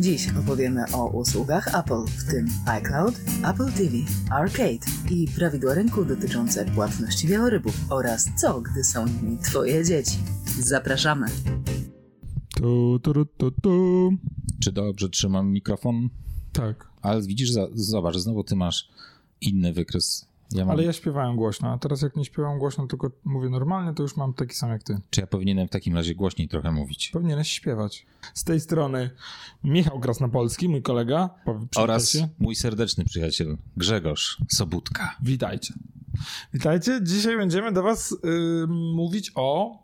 Dziś opowiemy o usługach Apple, w tym iCloud, Apple TV, Arcade i prawidła rynku dotyczące płatności wielorybów oraz co, gdy są nimi Twoje dzieci. Zapraszamy! Czy dobrze trzymam mikrofon? Tak. Ale widzisz, zobacz, znowu ty masz inny wykres. Ale ja śpiewałem głośno, a teraz jak nie śpiewam głośno, tylko mówię normalnie, to już mam taki sam jak ty. Czy ja powinienem w takim razie głośniej trochę mówić? Powinieneś śpiewać. Z tej strony Michał Krasnopolski, mój kolega. Oraz mój serdeczny przyjaciel Grzegorz Sobutka. Witajcie. Witajcie. Dzisiaj będziemy do was mówić o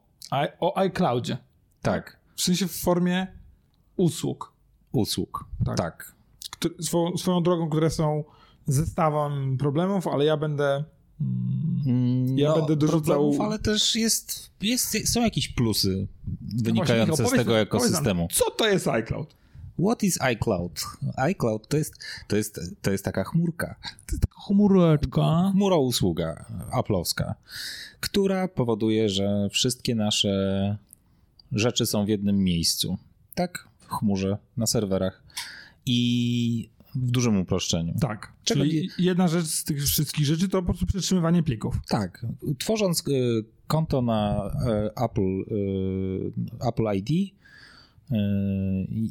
iCloudzie. Tak. W sensie w formie usług. Tak. Swoją drogą, które są zestawem problemów, ale ja będę dorzucał... Ale też są jakieś plusy wynikające z tego ekosystemu. Co to jest iCloud? What is iCloud? iCloud to jest taka chmurka. To jest taka chmura usługa Apple'owska, która powoduje, że wszystkie nasze rzeczy są w jednym miejscu. Tak? W chmurze, na serwerach. I w dużym uproszczeniu. Tak. Czyli jedna rzecz z tych wszystkich rzeczy to po prostu przetrzymywanie plików. Tak. Tworząc konto na Apple ID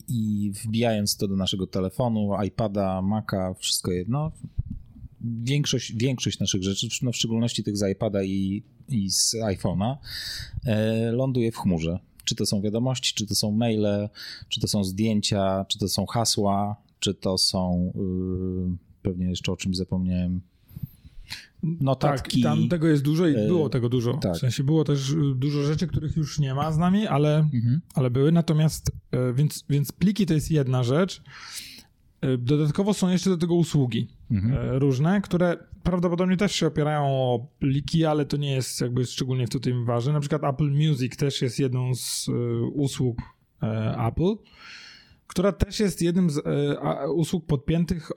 i wbijając to do naszego telefonu, iPada, Maca, wszystko jedno, większość naszych rzeczy, no w szczególności tych z iPada i z iPhone'a, ląduje w chmurze. Czy to są wiadomości, czy to są maile, czy to są zdjęcia, czy to są hasła, czy to są, pewnie jeszcze o czymś zapomniałem, notatki. Tak, tam tego jest dużo i było tego dużo. Tak. W sensie było też dużo rzeczy, których już nie ma z nami, ale były. Natomiast, więc pliki to jest jedna rzecz. Dodatkowo są jeszcze do tego usługi różne, które prawdopodobnie też się opierają o pliki, ale to nie jest jakby szczególnie tutaj ważne. Na przykład Apple Music też jest jedną z usług Apple, która też jest jednym z usług podpiętych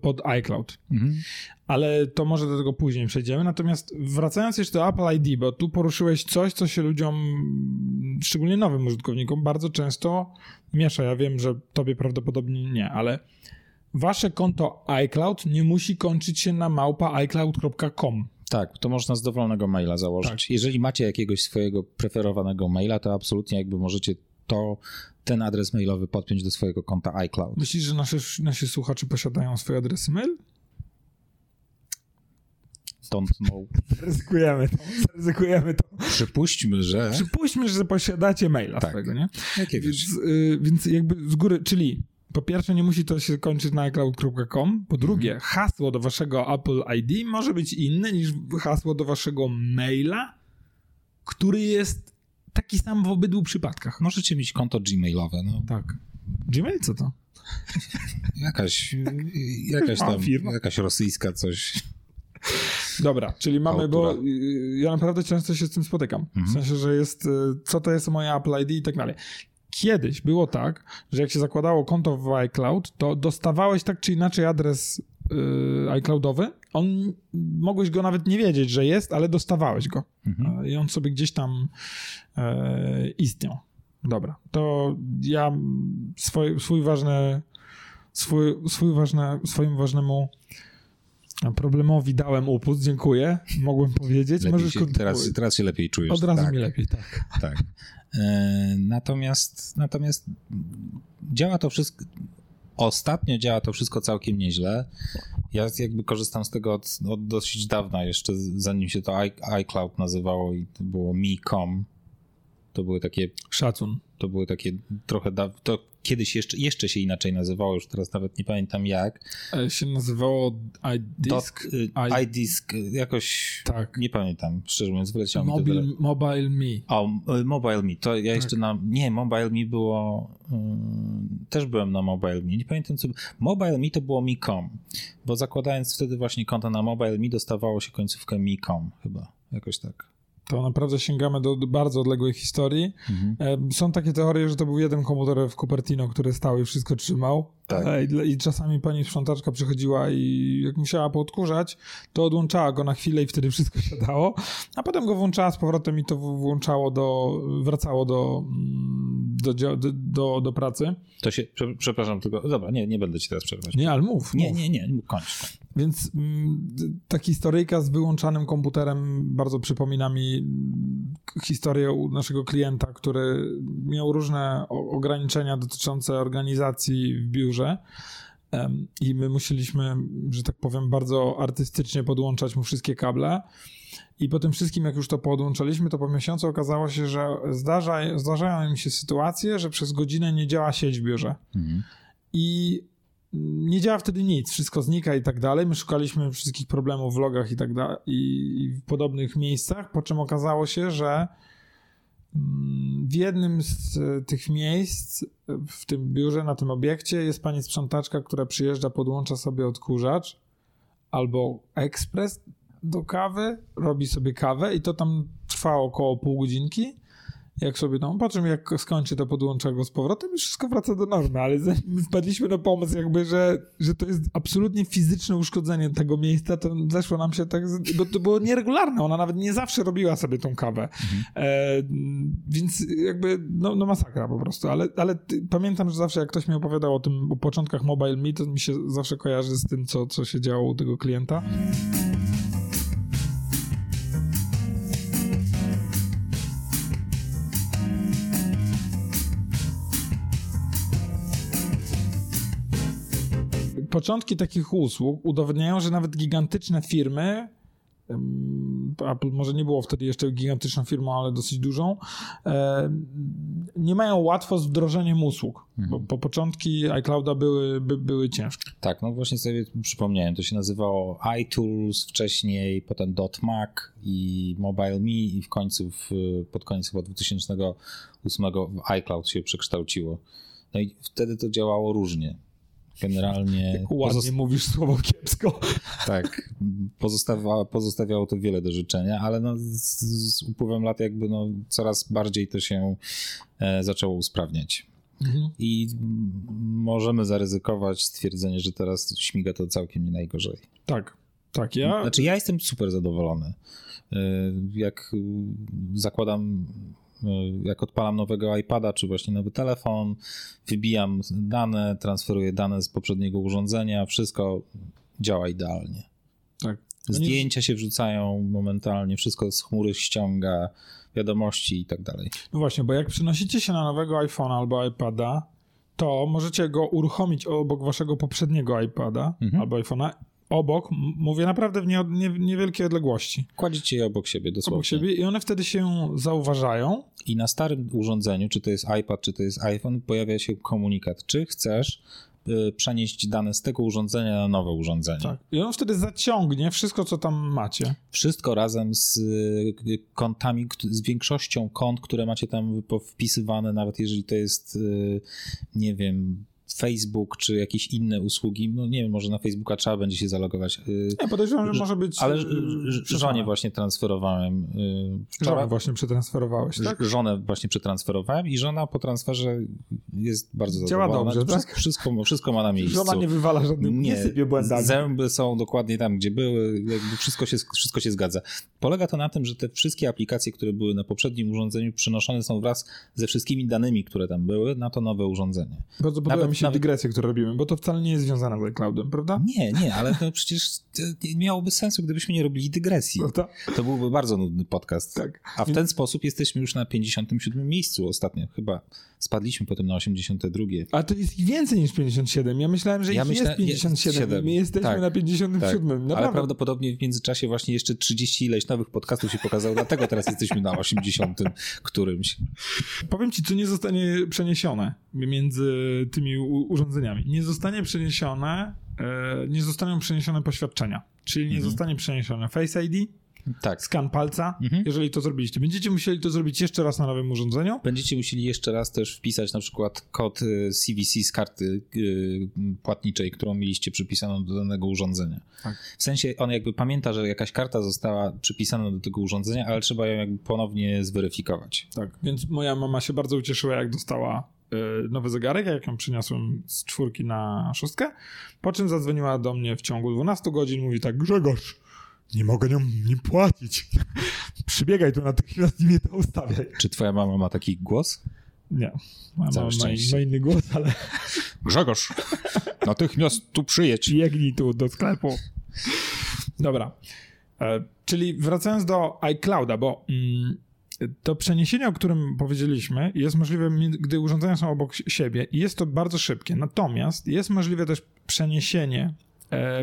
pod iCloud. Mhm. Ale to może do tego później przejdziemy. Natomiast wracając jeszcze do Apple ID, bo tu poruszyłeś coś, co się ludziom, szczególnie nowym użytkownikom, bardzo często miesza. Ja wiem, że tobie prawdopodobnie nie, ale wasze konto iCloud nie musi kończyć się na @iCloud.com. Tak, to można z dowolnego maila założyć. Tak. Jeżeli macie jakiegoś swojego preferowanego maila, to absolutnie jakby możecie ten adres mailowy podpiąć do swojego konta iCloud. Myślisz, że nasi słuchacze posiadają swoje adresy mail? Don't know. Zaryzykujemy to. Przypuśćmy, że posiadacie maila swojego, nie? Jakie wiesz? Więc jakby z góry, czyli po pierwsze nie musi to się kończyć na iCloud.com, po drugie hasło do waszego Apple ID może być inne niż hasło do waszego maila, który jest taki sam w obydwu przypadkach. Możecie mieć konto gmailowe. No. Tak. Gmail co to? Jakaś rosyjska coś. Dobra, czyli mamy, bo ja naprawdę często się z tym spotykam. W sensie, że jest, co to jest moje Apple ID i tak dalej. Kiedyś było tak, że jak się zakładało konto w iCloud, to dostawałeś tak czy inaczej adres iCloudowy. Mogłeś go nawet nie wiedzieć, że jest, ale dostawałeś go. I on sobie gdzieś tam istniał. Dobra, to ja swoim ważnemu problemowi dałem upust, dziękuję, mogłem powiedzieć. Teraz się lepiej czujesz. Od razu mi lepiej, tak. Natomiast ostatnio działa to wszystko całkiem nieźle. Ja jakby korzystam z tego od dosyć dawna, jeszcze zanim się to iCloud nazywało i to było Mi.com. To były takie... Szacun. To były takie trochę... To kiedyś jeszcze się inaczej nazywało, już teraz nawet nie pamiętam jak. Ale się nazywało iDisk jakoś... Tak. Nie pamiętam, szczerze mówiąc, wyleciało mi to dalej. MobileMe. MobileMe. To ja jeszcze na... Nie, MobileMe było... też byłem na MobileMe. Nie pamiętam co... MobileMe to było Mi.com, bo zakładając wtedy właśnie konto na MobileMe dostawało się końcówkę Mi.com chyba. Jakoś tak. To naprawdę sięgamy do bardzo odległej historii. Są takie teorie, że to był jeden komputer w Cupertino, który stał i wszystko trzymał. Tak. I czasami pani sprzątaczka przychodziła i jak musiała podkurzać, to odłączała go na chwilę i wtedy wszystko siadało, a potem go włączała z powrotem i to wracało do do pracy. To się, przepraszam, tylko, dobra, nie będę ci teraz przerwać. Nie, ale mów. Nie, kończ. Więc ta historyjka z wyłączanym komputerem bardzo przypomina mi historię naszego klienta, który miał różne ograniczenia dotyczące organizacji w biurze. I my musieliśmy, że tak powiem, bardzo artystycznie podłączać mu wszystkie kable. I po tym wszystkim, jak już to podłączaliśmy, to po miesiącu okazało się, że zdarzają im się sytuacje, że przez godzinę nie działa sieć w biurze. Mhm. I nie działa wtedy nic, wszystko znika i tak dalej. My szukaliśmy wszystkich problemów w logach i tak dalej, i w podobnych miejscach, po czym okazało się, że w jednym z tych miejsc w tym biurze, na tym obiekcie jest pani sprzątaczka, która przyjeżdża, podłącza sobie odkurzacz albo ekspres do kawy, robi sobie kawę i to tam trwa około pół godzinki. Jak sobie tam, po czym jak skończy, to podłącza go z powrotem i wszystko wraca do normy, ale wpadliśmy na pomysł jakby, że to jest absolutnie fizyczne uszkodzenie tego miejsca, to zeszło nam się tak, bo to było nieregularne, ona nawet nie zawsze robiła sobie tą kawę, więc jakby no masakra po prostu, ale pamiętam, że zawsze jak ktoś mi opowiadał o tym, o początkach MobileMe, to mi się zawsze kojarzy z tym, co się działo u tego klienta. Początki takich usług udowodniają, że nawet gigantyczne firmy, Apple może nie było wtedy jeszcze gigantyczną firmą, ale dosyć dużą, nie mają łatwo z wdrożeniem usług, bo początki iClouda były ciężkie. Tak, no właśnie sobie przypomniałem, to się nazywało iTools wcześniej, potem .Mac i MobileMe i pod koniec chyba 2008 iCloud się przekształciło. No i wtedy to działało różnie. Generalnie... Jak ładnie mówisz słowo kiepsko. Tak, pozostawiało to wiele do życzenia, ale z upływem lat jakby coraz bardziej to się zaczęło usprawniać. Mhm. I możemy zaryzykować stwierdzenie, że teraz śmiga to całkiem nie najgorzej. Tak. Ja jestem super zadowolony. Jak zakładam... Jak odpalam nowego iPada, czy właśnie nowy telefon, wybijam dane, transferuję dane z poprzedniego urządzenia, wszystko działa idealnie. Tak. Zdjęcia się wrzucają momentalnie, wszystko z chmury ściąga, wiadomości i tak dalej. No właśnie, bo jak przenosicie się na nowego iPhone'a albo iPada, to możecie go uruchomić obok waszego poprzedniego iPada albo iPhone'a. Obok, mówię naprawdę w niewielkiej odległości. Kładziecie je obok siebie dosłownie. Obok siebie i one wtedy się zauważają. I na starym urządzeniu, czy to jest iPad, czy to jest iPhone, pojawia się komunikat, czy chcesz przenieść dane z tego urządzenia na nowe urządzenie. Tak. I on wtedy zaciągnie wszystko, co tam macie. Wszystko razem z kontami, z większością kont, które macie tam wpisywane, nawet jeżeli to jest, nie wiem... Facebook, czy jakieś inne usługi, nie wiem, może na Facebooka trzeba będzie się zalogować. Ja podejrzewam, że może być... Ale żonie właśnie transferowałem. Żonę właśnie przetransferowałeś, tak? Żonę właśnie przetransferowałem i żona po transferze jest bardzo zadowolona. Działa dobrze, tak? Wszystko ma na miejscu. Żona nie wywala żadnych, nie sypie błędami. Zęby są dokładnie tam, gdzie były. Jakby wszystko się zgadza. Polega to na tym, że te wszystkie aplikacje, które były na poprzednim urządzeniu, przenoszone są wraz ze wszystkimi danymi, które tam były, na to nowe urządzenie. Bardzo podoba mi się dygresję, którą robimy, bo to wcale nie jest związane z iCloudem, prawda? Nie, ale to przecież miałoby sensu, gdybyśmy nie robili dygresji. To byłby bardzo nudny podcast. Tak. A w ten sposób jesteśmy już na 57 miejscu ostatnio. Chyba spadliśmy potem na 82. A to jest więcej niż 57. Ja myślałem, że jest 57. My jesteśmy na 57. Tak. No ale prawdopodobnie w międzyczasie właśnie jeszcze 30 ileś nowych podcastów się pokazało, dlatego teraz jesteśmy na 80 którymś. Powiem ci, co nie zostanie przeniesione między tymi urządzeniami. Nie zostaną przeniesione poświadczenia, czyli nie zostanie przeniesione Face ID, skan palca, jeżeli to zrobiliście. Będziecie musieli to zrobić jeszcze raz na nowym urządzeniu. Będziecie musieli jeszcze raz też wpisać na przykład kod CVC z karty płatniczej, którą mieliście przypisaną do danego urządzenia. Tak. W sensie on jakby pamięta, że jakaś karta została przypisana do tego urządzenia, ale trzeba ją jakby ponownie zweryfikować. Tak, więc moja mama się bardzo ucieszyła, jak dostała nowy zegarek, jak ją przyniosłem z 4 na 6, po czym zadzwoniła do mnie w ciągu 12 godzin, mówi tak: Grzegorz, nie mogę nią nie płacić. Przybiegaj tu natychmiast i mnie to ustawiaj. Czy twoja mama ma taki głos? Nie, ma inny głos, ale... Grzegorz, natychmiast tu przyjedź. Biegnij tu do sklepu. Dobra, czyli wracając do iClouda, bo to przeniesienie, o którym powiedzieliśmy, jest możliwe, gdy urządzenia są obok siebie i jest to bardzo szybkie. Natomiast jest możliwe też przeniesienie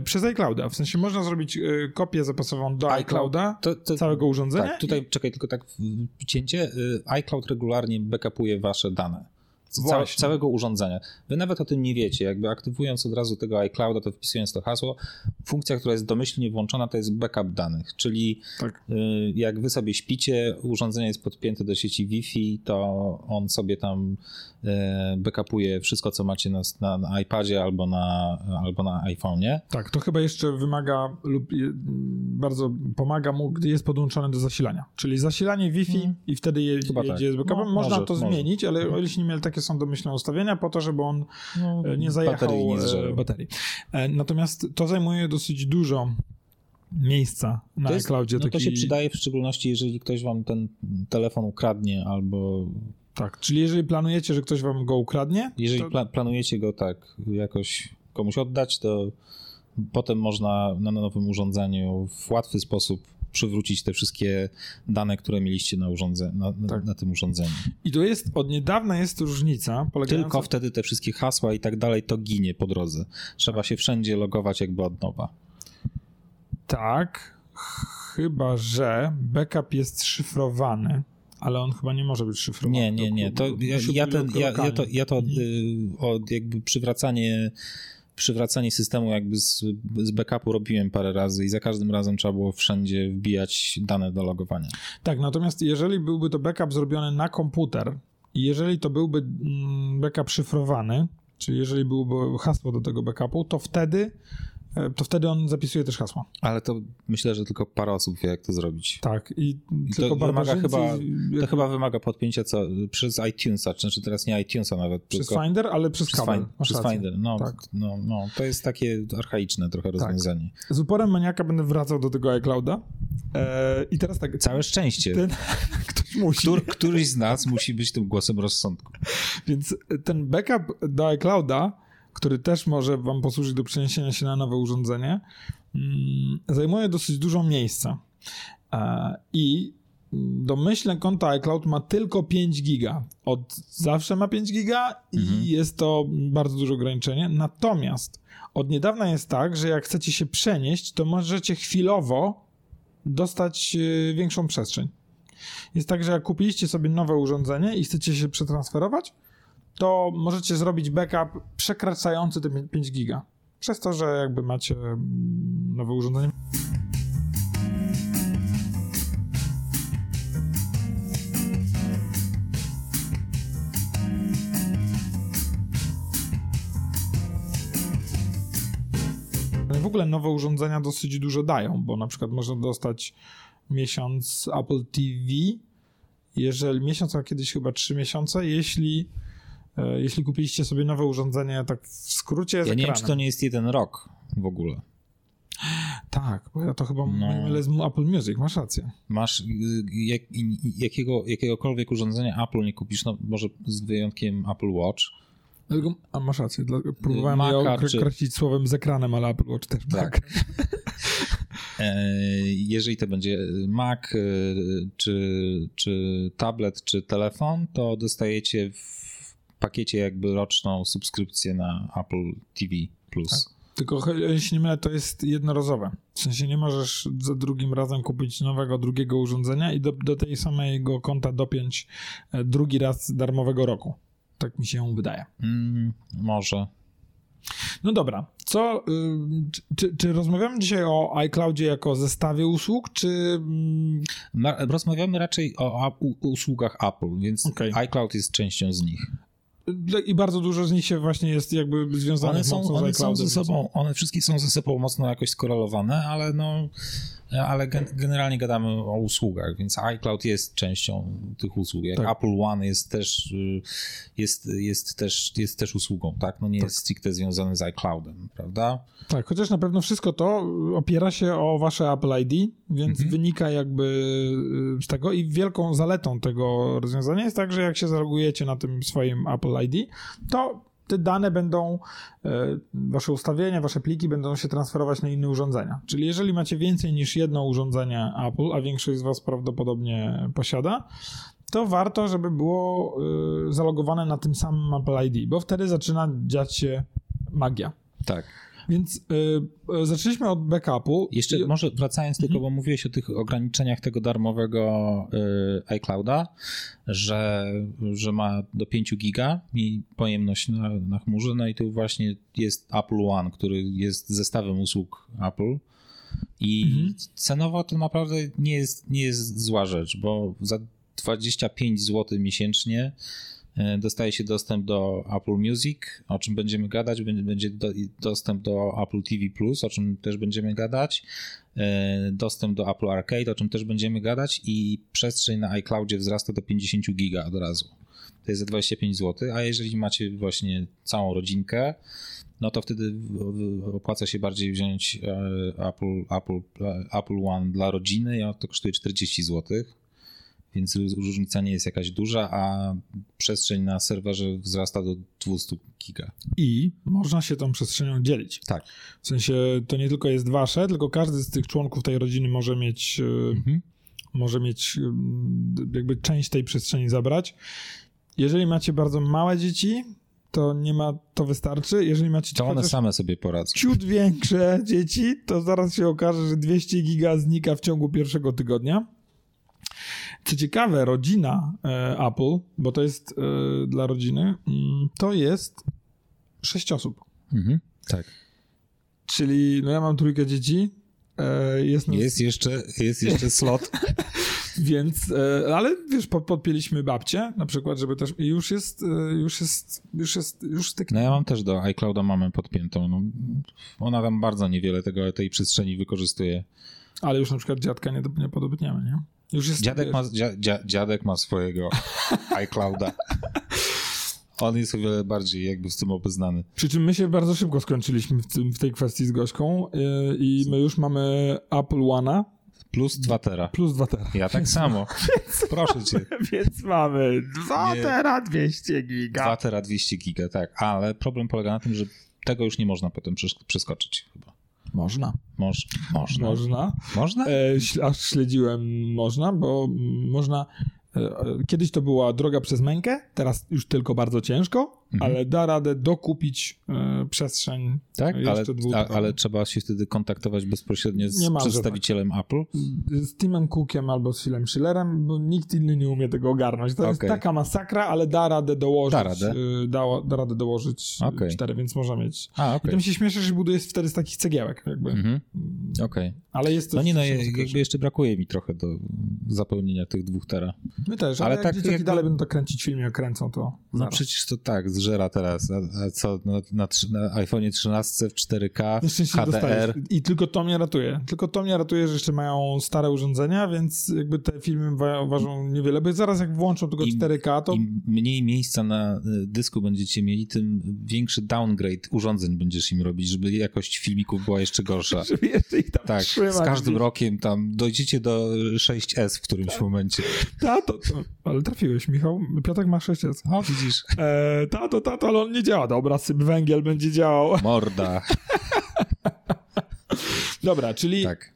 przez iClouda. W sensie można zrobić kopię zapasową do iClouda całego urządzenia. Tak, tutaj czekaj, tylko tak cięcie. iCloud regularnie backupuje wasze dane. Całego urządzenia. Wy nawet o tym nie wiecie. Jakby aktywując od razu tego iClouda, to wpisując to hasło, funkcja, która jest domyślnie włączona, to jest backup danych. Czyli tak, jak wy sobie śpicie, urządzenie jest podpięte do sieci Wi-Fi, to on sobie tam backupuje wszystko, co macie na iPadzie albo na iPhone'ie. Tak, to chyba jeszcze wymaga lub bardzo pomaga mu, gdy jest podłączony do zasilania. Czyli zasilanie Wi-Fi i wtedy jedzie z backupem. No, można to zmienić, ale o ile nie mieli, takie są domyślne ustawienia po to, żeby on nie zajechał baterii. Natomiast to zajmuje dosyć dużo miejsca na iCloudzie. No to się przydaje w szczególności, jeżeli ktoś wam ten telefon ukradnie albo... Tak, czyli jeżeli planujecie, że ktoś wam go ukradnie... Jeżeli to... planujecie go tak jakoś komuś oddać, to potem można na nowym urządzeniu w łatwy sposób przywrócić te wszystkie dane, które mieliście na tym urządzeniu. I to jest, od niedawna jest różnica polegająca... Tylko wtedy te wszystkie hasła i tak dalej, to ginie po drodze. Trzeba się wszędzie logować jakby od nowa. Tak, chyba że backup jest szyfrowany, ale on chyba nie może być szyfrowany. Nie. Jakby przywracanie systemu jakby z backupu robiłem parę razy i za każdym razem trzeba było wszędzie wbijać dane do logowania. Tak, natomiast jeżeli byłby to backup zrobiony na komputer i jeżeli to byłby backup szyfrowany, czyli jeżeli byłoby hasło do tego backupu, to wtedy on zapisuje też hasła. Ale to myślę, że tylko parę osób wie, jak to zrobić. Tak. I tylko to chyba wymaga podpięcia przez iTunesa, znaczy teraz nie iTunesa nawet. Przez Finder, ale przez kabel. Przez Finder, to jest takie archaiczne trochę rozwiązanie. Z uporem maniaka będę wracał do tego iClouda. I teraz tak. Całe szczęście. Ktoś musi. Któryś z nas musi być tym głosem rozsądku. Więc ten backup do iClouda, który też może wam posłużyć do przeniesienia się na nowe urządzenie, zajmuje dosyć dużo miejsca. I domyślne konto iCloud ma tylko 5 giga. Od zawsze ma 5 giga i jest to bardzo duże ograniczenie. Natomiast od niedawna jest tak, że jak chcecie się przenieść, to możecie chwilowo dostać większą przestrzeń. Jest tak, że jak kupiliście sobie nowe urządzenie i chcecie się przetransferować, to możecie zrobić backup przekraczający te 5 giga. Przez to, że jakby macie nowe urządzenie. W ogóle nowe urządzenia dosyć dużo dają, bo na przykład można dostać miesiąc Apple TV, jeżeli miesiąc, a kiedyś chyba 3 miesiące, jeśli kupiliście sobie nowe urządzenie, tak w skrócie z ekranem. Nie wiem, czy to nie jest 1 rok w ogóle. Tak, bo ja to chyba mylę z Apple Music, masz rację. Masz jakiegokolwiek urządzenia Apple nie kupisz, no może z wyjątkiem Apple Watch. A masz rację, próbowałem określić słowem z ekranem, ale Apple Watch też tak. Jeżeli to będzie Mac, czy tablet, czy telefon, to dostajecie w pakiecie jakby roczną subskrypcję na Apple TV+. Tak. Tylko jeśli nie mylę, to jest jednorazowe. W sensie nie możesz za drugim razem kupić drugiego urządzenia i do tej samego konta dopiąć drugi raz darmowego roku. Tak mi się wydaje. Może. No dobra. Czy rozmawiamy dzisiaj o iCloudzie jako zestawie usług, czy... Rozmawiamy raczej o usługach Apple, więc iCloud jest częścią z nich. I bardzo dużo z nich się właśnie jest jakby związanych mocno z iCloudem. One wszystkie są ze sobą mocno jakoś skorelowane, ale ale generalnie gadamy o usługach, więc iCloud jest częścią tych usług. Jak tak. Apple One jest też usługą, tak? No nie jest stricte związane z iCloudem, prawda? Tak, chociaż na pewno wszystko to opiera się o wasze Apple ID, więc wynika jakby z tego i wielką zaletą tego rozwiązania jest tak, że jak się zalogujecie na tym swoim Apple ID, to te dane będą, wasze ustawienia, wasze pliki będą się transferować na inne urządzenia. Czyli jeżeli macie więcej niż jedno urządzenie Apple, a większość z was prawdopodobnie posiada, to warto, żeby było zalogowane na tym samym Apple ID, bo wtedy zaczyna dziać się magia. Tak. Więc zaczęliśmy od backupu. Jeszcze może wracając tylko, bo mówiłeś o tych ograniczeniach tego darmowego iClouda, że ma do 5 giga i pojemność na chmurze, no i tu właśnie jest Apple One, który jest zestawem usług Apple i cenowo to naprawdę nie jest zła rzecz, bo za 25 zł miesięcznie dostaje się dostęp do Apple Music, o czym będziemy gadać, będzie dostęp do Apple TV+, o czym też będziemy gadać, dostęp do Apple Arcade, o czym też będziemy gadać i przestrzeń na iCloudzie wzrasta do 50 giga od razu. To jest za 25 zł, a jeżeli macie właśnie całą rodzinkę, no to wtedy opłaca się bardziej wziąć Apple One dla rodziny i to kosztuje 40 zł. Więc różnica nie jest jakaś duża, a przestrzeń na serwerze wzrasta do 200 giga. I można się tą przestrzenią dzielić. Tak. W sensie to nie tylko jest wasze, tylko każdy z tych członków tej rodziny może mieć jakby część tej przestrzeni zabrać. Jeżeli macie bardzo małe dzieci, to nie ma, to wystarczy. Jeżeli macie to one same sobie poradzą. Ciut większe dzieci, to zaraz się okaże, że 200 giga znika w ciągu pierwszego tygodnia. Co ciekawe, rodzina Apple, bo to jest dla rodziny, to jest 6 osób. Mhm, tak. Czyli no ja mam 3 dzieci. Jest jeszcze slot. Więc, ale wiesz, podpięliśmy babcię na przykład, żeby też, i już taki... No ja mam też do iClouda mamę podpiętą. No, ona tam bardzo niewiele tej przestrzeni wykorzystuje. Ale już na przykład dziadka nie podobniamy, nie? Już jest dziadek ma swojego iClouda. On jest o wiele bardziej jakby z tym obeznany. Przy czym my się bardzo szybko skończyliśmy w tej kwestii z Gośką i my już mamy Apple One'a. Plus 2 tera. Ja tak samo. Proszę cię. Więc mamy 2 tera 200 giga. 2 tera 200 giga, tak. Ale problem polega na tym, że tego już nie można potem przeskoczyć chyba. Można. Można? Aż śledziłem można, bo można... Kiedyś to była droga przez mękę, teraz już tylko bardzo ciężko, ale da radę dokupić przestrzeń. Tak, ale trzeba się wtedy kontaktować bezpośrednio z przedstawicielem Apple. Z Timem Cookiem albo z Philem Schillerem, bo nikt inny nie umie tego ogarnąć. To jest taka masakra, ale da radę dołożyć 4, więc można mieć. I tam się śmieszysz, że budujesz wtedy z takich cegiełek. Jakby. Okej. Ale jest to... jakby jeszcze brakuje mi trochę do zapełnienia tych 2 tera. My też, ale tak, dzieciaki dalej będą to kręcić filmie, jak kręcą to. No przecież to tak, zżera teraz. A co, na iPhone'ie 13 w 4K, HDR. I tylko to mnie ratuje, że jeszcze mają stare urządzenia, więc jakby te filmy ważą niewiele, bo zaraz jak włączą tylko 4K, to... Im mniej miejsca na dysku będziecie mieli, tym większy downgrade urządzeń będziesz im robić, żeby jakość filmików była jeszcze gorsza. Żeby jeszcze ich tam trzymać. Z każdym rokiem tam dojdziecie do 6S w którymś momencie. Tato, ale trafiłeś, Michał. Piotrek ma 6S. O, widzisz. Tato, ale on nie działa. Dobra, syp węgiel będzie działał. Morda. Dobra, czyli... Tak.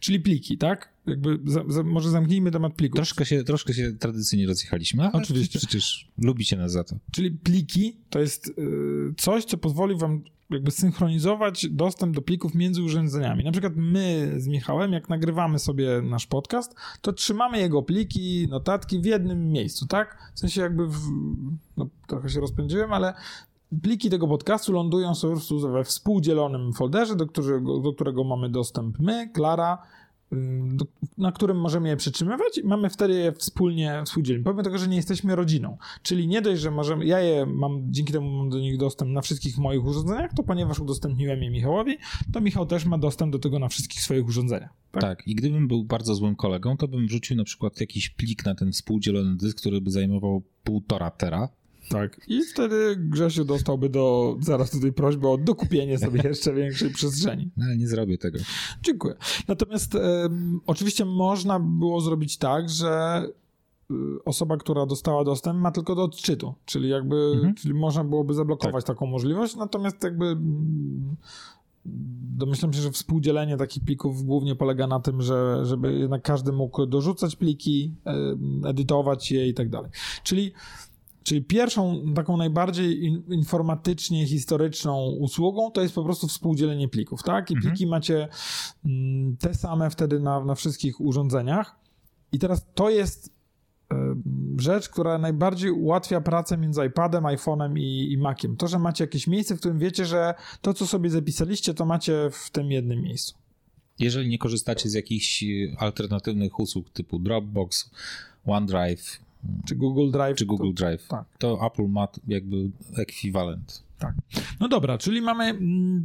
Czyli pliki, tak? Jakby może zamknijmy temat plików. Troszkę się tradycyjnie rozjechaliśmy, ale oczywiście. Przecież lubicie nas za to. Czyli pliki to jest coś, co pozwoli wam jakby synchronizować dostęp do plików między urządzeniami. Na przykład my z Michałem, jak nagrywamy sobie nasz podcast, to trzymamy jego pliki, notatki w jednym miejscu, tak? W sensie jakby trochę się rozpędziłem, ale pliki tego podcastu lądują sobie we współdzielonym folderze, do którego mamy dostęp my, Klara, na którym możemy je przytrzymywać i mamy wtedy je wspólnie współdzielimy. Pomimo tego, że nie jesteśmy rodziną, czyli nie dość, że możemy, ja je mam, dzięki temu mam do nich dostęp na wszystkich moich urządzeniach, to ponieważ udostępniłem je Michałowi, to Michał też ma dostęp do tego na wszystkich swoich urządzeniach. Tak? Tak, i gdybym był bardzo złym kolegą, to bym wrzucił na przykład jakiś plik na ten współdzielony dysk, który by zajmował 1,5 tera. Tak, i wtedy Grzesiu dostałby zaraz tutaj prośbę o dokupienie sobie jeszcze większej przestrzeni. No, ale nie zrobię tego. Dziękuję. Natomiast oczywiście można było zrobić tak, że osoba, która dostała dostęp, ma tylko do odczytu, czyli jakby czyli można byłoby zablokować taką możliwość, natomiast jakby... Domyślam się, że współdzielenie takich plików głównie polega na tym, że żeby jednak każdy mógł dorzucać pliki, edytować je i tak dalej. Czyli pierwszą taką najbardziej informatycznie historyczną usługą to jest po prostu współdzielenie plików, tak? I pliki macie te same wtedy na wszystkich urządzeniach. I teraz to jest rzecz, która najbardziej ułatwia pracę między iPadem, iPhone'em i Maciem. To, że macie jakieś miejsce, w którym wiecie, że to, co sobie zapisaliście, to macie w tym jednym miejscu. Jeżeli nie korzystacie z jakichś alternatywnych usług typu Dropbox, OneDrive czy Google Drive, tak. To Apple ma jakby ekwiwalent. Tak. No dobra, czyli mamy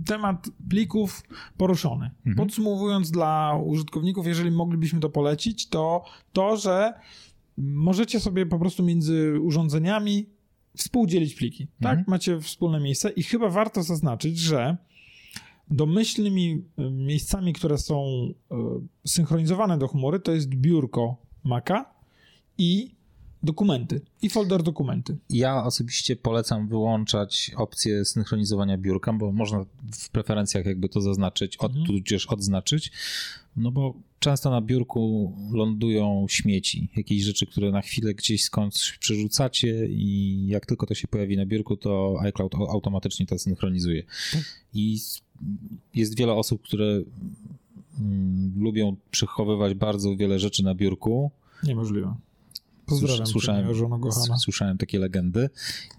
temat plików poruszony. Podsumowując dla użytkowników, jeżeli moglibyśmy to polecić, to że możecie sobie po prostu między urządzeniami współdzielić pliki, tak? Macie wspólne miejsce i chyba warto zaznaczyć, że domyślnymi miejscami, które są synchronizowane do chmury, to jest biurko Maca i dokumenty, i folder dokumenty. Ja osobiście polecam wyłączać opcję synchronizowania biurka, bo można w preferencjach jakby to zaznaczyć, tudzież odznaczyć, no bo często na biurku lądują śmieci, jakieś rzeczy, które na chwilę gdzieś skądś przerzucacie i jak tylko to się pojawi na biurku, to iCloud automatycznie to synchronizuje. I jest wiele osób, które lubią przechowywać bardzo wiele rzeczy na biurku. Niemożliwe. Słyszałem takie legendy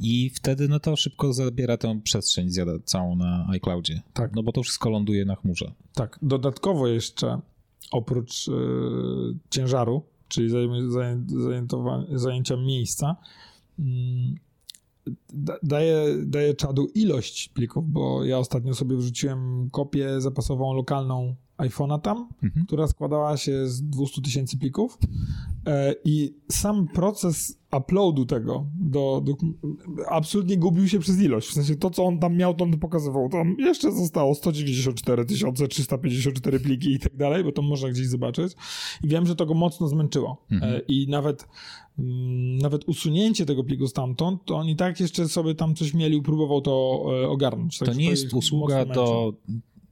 i wtedy no to szybko zabiera tę przestrzeń, zjada całą na iCloudzie, tak. No bo to wszystko ląduje na chmurze. Tak, dodatkowo jeszcze oprócz ciężaru, czyli zajęcia miejsca, daje czadu ilość plików, bo ja ostatnio sobie wrzuciłem kopię zapasową lokalną iPhone'a tam, która składała się z 200 000 plików i sam proces uploadu tego absolutnie gubił się przez ilość. W sensie to, co on tam miał, to on pokazywał. Tam jeszcze zostało 194 354 pliki i tak dalej, bo to można gdzieś zobaczyć. I wiem, że to go mocno zmęczyło. I nawet usunięcie tego pliku stamtąd, to on i tak jeszcze sobie tam coś mielił, próbował to ogarnąć. Tak, to nie jest usługa do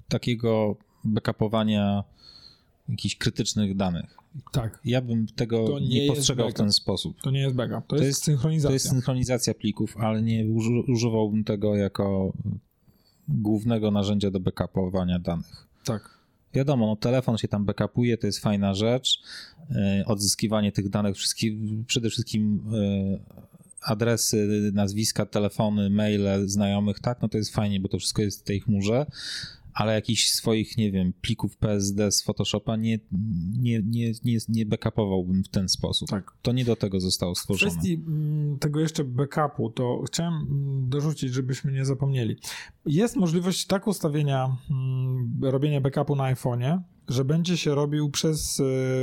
takiego backupowania jakichś krytycznych danych. Tak. Ja bym tego nie postrzegał w ten sposób. To nie jest backup, to jest synchronizacja. To jest synchronizacja plików, ale nie używałbym tego jako głównego narzędzia do backupowania danych. Tak. Wiadomo, no, telefon się tam backupuje, to jest fajna rzecz. Odzyskiwanie tych danych, przede wszystkim adresy, nazwiska, telefony, maile znajomych, tak? No to jest fajnie, bo to wszystko jest w tej chmurze. Ale jakichś swoich, nie wiem, plików PSD z Photoshopa nie backupowałbym w ten sposób. Tak. To nie do tego zostało stworzone. W kwestii tego jeszcze backupu, to chciałem dorzucić, żebyśmy nie zapomnieli. Jest możliwość tak ustawienia robienia backupu na iPhone'ie, że będzie się robił przez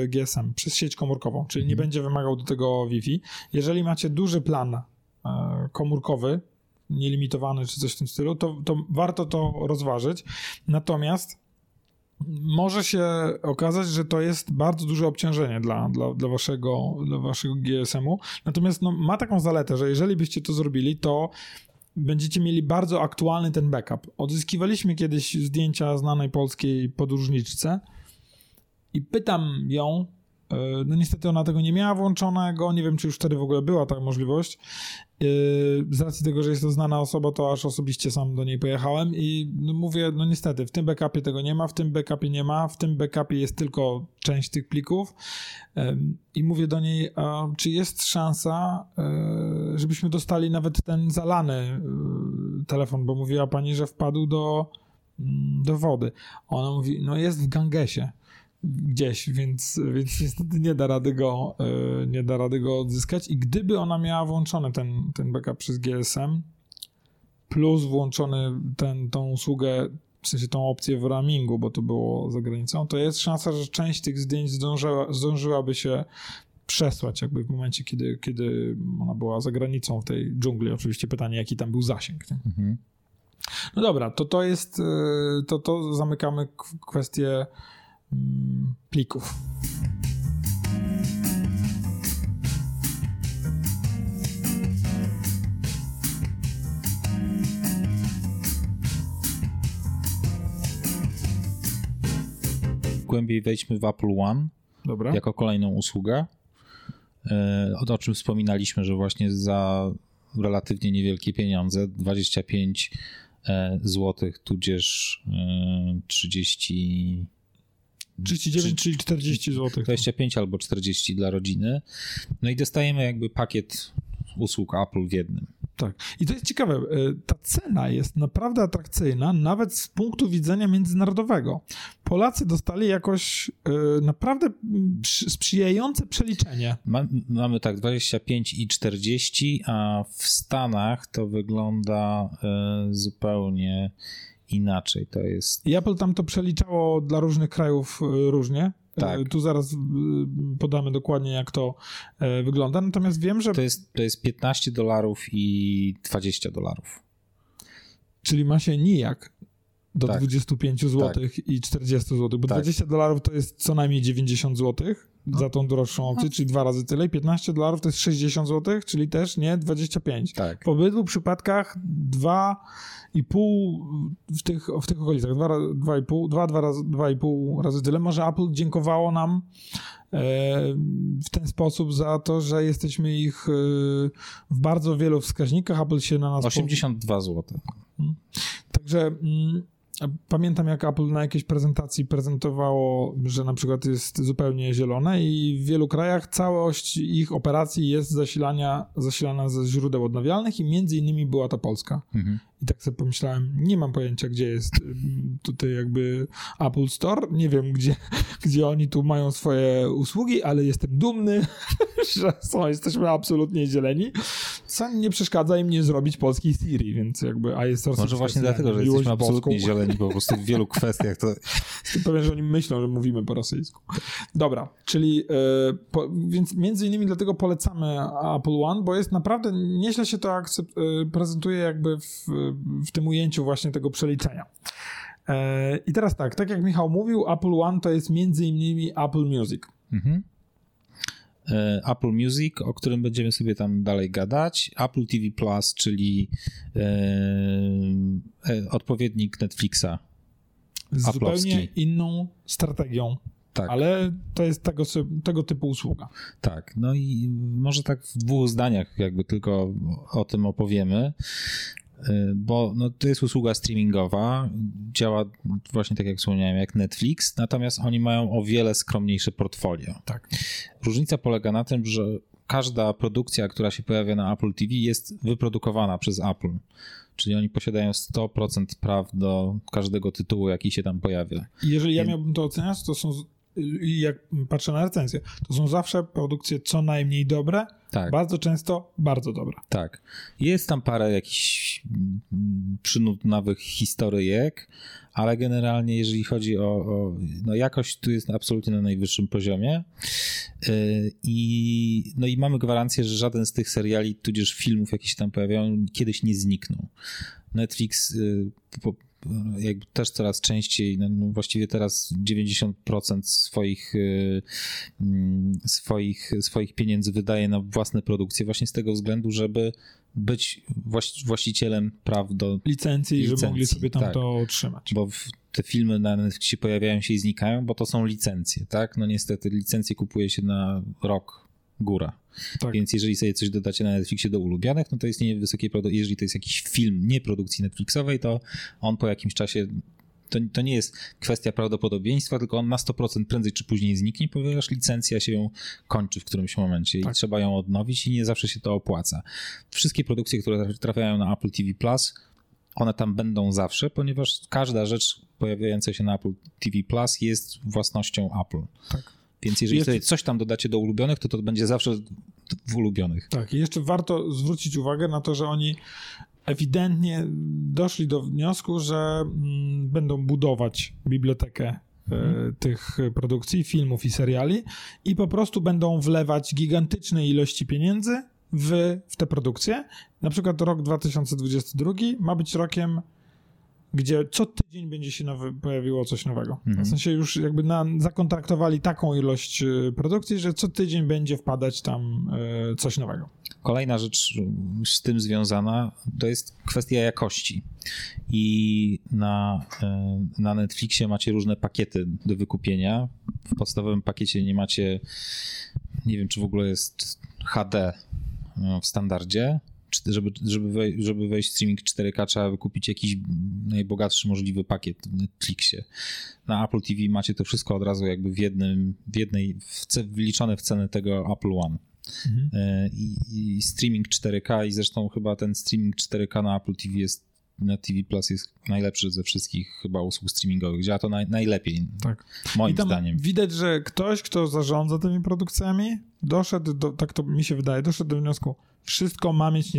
GSM, przez sieć komórkową, czyli nie będzie wymagał do tego Wi-Fi. Jeżeli macie duży plan komórkowy, nielimitowany czy coś w tym stylu, to warto to rozważyć. Natomiast może się okazać, że to jest bardzo duże obciążenie dla waszego GSM-u. Natomiast no, ma taką zaletę, że jeżeli byście to zrobili, to będziecie mieli bardzo aktualny ten backup. Odzyskiwaliśmy kiedyś zdjęcia znanej polskiej podróżniczce i pytam ją, no niestety ona tego nie miała włączonego, nie wiem, czy już wtedy w ogóle była ta możliwość. Z racji tego, że jest to znana osoba, to aż osobiście sam do niej pojechałem i mówię, no niestety, w tym backupie tego nie ma, w tym backupie nie ma, w tym backupie jest tylko część tych plików i mówię do niej, a czy jest szansa, żebyśmy dostali nawet ten zalany telefon, bo mówiła pani, że wpadł do wody. Ona mówi, no jest w gangesie. gdzieś, więc niestety nie da rady go odzyskać. I gdyby ona miała włączony ten backup przez GSM plus włączony tą usługę, w sensie tą opcję w roamingu, bo to było za granicą, to jest szansa, że część tych zdjęć zdążyłaby się przesłać jakby w momencie, kiedy ona była za granicą w tej dżungli. Oczywiście pytanie, jaki tam był zasięg. Nie? Mhm. No dobra, to jest, to zamykamy kwestię plików. Głębiej wejdźmy w Apple One. Dobra. Jako kolejną usługę. O czym wspominaliśmy, że właśnie za relatywnie niewielkie pieniądze, 25 zł, tudzież 39, czyli 40 zł. 25 albo 40 dla rodziny. No i dostajemy jakby pakiet usług Apple w jednym. Tak. I to jest ciekawe, ta cena jest naprawdę atrakcyjna, nawet z punktu widzenia międzynarodowego. Polacy dostali jakoś naprawdę sprzyjające przeliczenie. Mamy tak 25 i 40, a w Stanach to wygląda zupełnie inaczej. To jest. I Apple tam to przeliczało dla różnych krajów różnie. Tak. Tu zaraz podamy dokładnie, jak to wygląda, natomiast wiem, że... To jest $15 i $20. Czyli ma się nijak do tak. 25 zł tak. i 40 zł, bo tak. $20 to jest co najmniej 90 zł za tą droższą opcję, czyli dwa razy tyle. $15 to jest 60 zł, czyli też nie 25. Tak. W obydwu przypadkach 2,5 w tych okolicach. 2,5 razy tyle. Może Apple dziękowało nam w ten sposób za to, że jesteśmy ich w bardzo wielu wskaźnikach. Apple się na nas... 82 zł. Także... Pamiętam, jak Apple na jakiejś prezentacji prezentowało, że na przykład jest zupełnie zielone i w wielu krajach całość ich operacji jest zasilana ze źródeł odnawialnych i między innymi była ta Polska. Mhm. I tak sobie pomyślałem, nie mam pojęcia, gdzie jest tutaj jakby Apple Store, nie wiem, gdzie oni tu mają swoje usługi, ale jestem dumny, że jesteśmy absolutnie zieleni, co nie przeszkadza im nie zrobić polskiej Siri, więc jakby iSource... Może właśnie dlatego, że jesteśmy absolutnie zieleni, po prostu w wielu kwestiach to... Jestem pewien, że oni myślą, że mówimy po rosyjsku. Dobra, czyli więc między innymi dlatego polecamy Apple One, bo jest naprawdę, nieźle się to prezentuje jakby w tym ujęciu właśnie tego przeliczenia. I teraz tak jak Michał mówił, Apple One to jest między innymi Apple Music. Mhm. Apple Music, o którym będziemy sobie tam dalej gadać. Apple TV Plus, czyli odpowiednik Netflixa. Z zupełnie inną strategią. Tak. Ale to jest tego typu usługa. Tak, no i może tak w dwóch zdaniach jakby tylko o tym opowiemy. Bo no, to jest usługa streamingowa, działa właśnie tak jak wspomniałem, jak Netflix, natomiast oni mają o wiele skromniejsze portfolio. Tak. Różnica polega na tym, że każda produkcja, która się pojawia na Apple TV jest wyprodukowana przez Apple, czyli oni posiadają 100% praw do każdego tytułu, jaki się tam pojawia. Jeżeli ja miałbym to oceniać, to są... I jak patrzę na recenzję, to są zawsze produkcje co najmniej dobre, tak. Bardzo często bardzo dobre. Tak. Jest tam parę jakichś przynudnawych historyjek, ale generalnie jeżeli chodzi o no jakość, tu jest absolutnie na najwyższym poziomie. I mamy gwarancję, że żaden z tych seriali, tudzież filmów, jakie się tam pojawiają, kiedyś nie zniknął. Netflix jakby też coraz częściej, no właściwie teraz 90% swoich pieniędzy wydaje na własne produkcje właśnie z tego względu, żeby być właścicielem praw do licencji, żeby mogli sobie tam tak, to otrzymać. Bo te filmy na Netflixie pojawiają się i znikają, bo to są licencje, tak? No niestety licencje kupuje się na rok góra. Tak. Więc jeżeli sobie coś dodacie na Netflixie do ulubionych, no to jest niewysokie, jeżeli to jest jakiś film nieprodukcji Netflixowej, to on po jakimś czasie, to nie jest kwestia prawdopodobieństwa, tylko on na 100% prędzej czy później zniknie, ponieważ licencja się kończy w którymś momencie tak. I trzeba ją odnowić i nie zawsze się to opłaca. Wszystkie produkcje, które trafiają na Apple TV+, one tam będą zawsze, ponieważ każda rzecz pojawiająca się na Apple TV Plus jest własnością Apple. Tak. Więc jeżeli sobie coś tam dodacie do ulubionych, to będzie zawsze w ulubionych. Tak, i jeszcze warto zwrócić uwagę na to, że oni ewidentnie doszli do wniosku, że będą budować bibliotekę tych produkcji, filmów i seriali i po prostu będą wlewać gigantyczne ilości pieniędzy w te produkcje. Na przykład rok 2022 ma być rokiem, gdzie co tydzień będzie się pojawiło coś nowego. W sensie już jakby zakontraktowali taką ilość produkcji, że co tydzień będzie wpadać tam coś nowego. Kolejna rzecz z tym związana to jest kwestia jakości. I na Netflixie macie różne pakiety do wykupienia. W podstawowym pakiecie nie macie, nie wiem czy w ogóle jest HD w standardzie. Żeby wejść w streaming 4K trzeba wykupić jakiś najbogatszy możliwy pakiet w Netflixie. Na Apple TV macie to wszystko od razu jakby wliczone w cenę tego Apple One. I streaming 4K i zresztą chyba ten streaming 4K na Apple TV na TV Plus jest najlepszy ze wszystkich chyba usług streamingowych. Działa to najlepiej, tak. Moim zdaniem. Widać, że ktoś, kto zarządza tymi produkcjami, doszedł do wniosku, wszystko ma mieć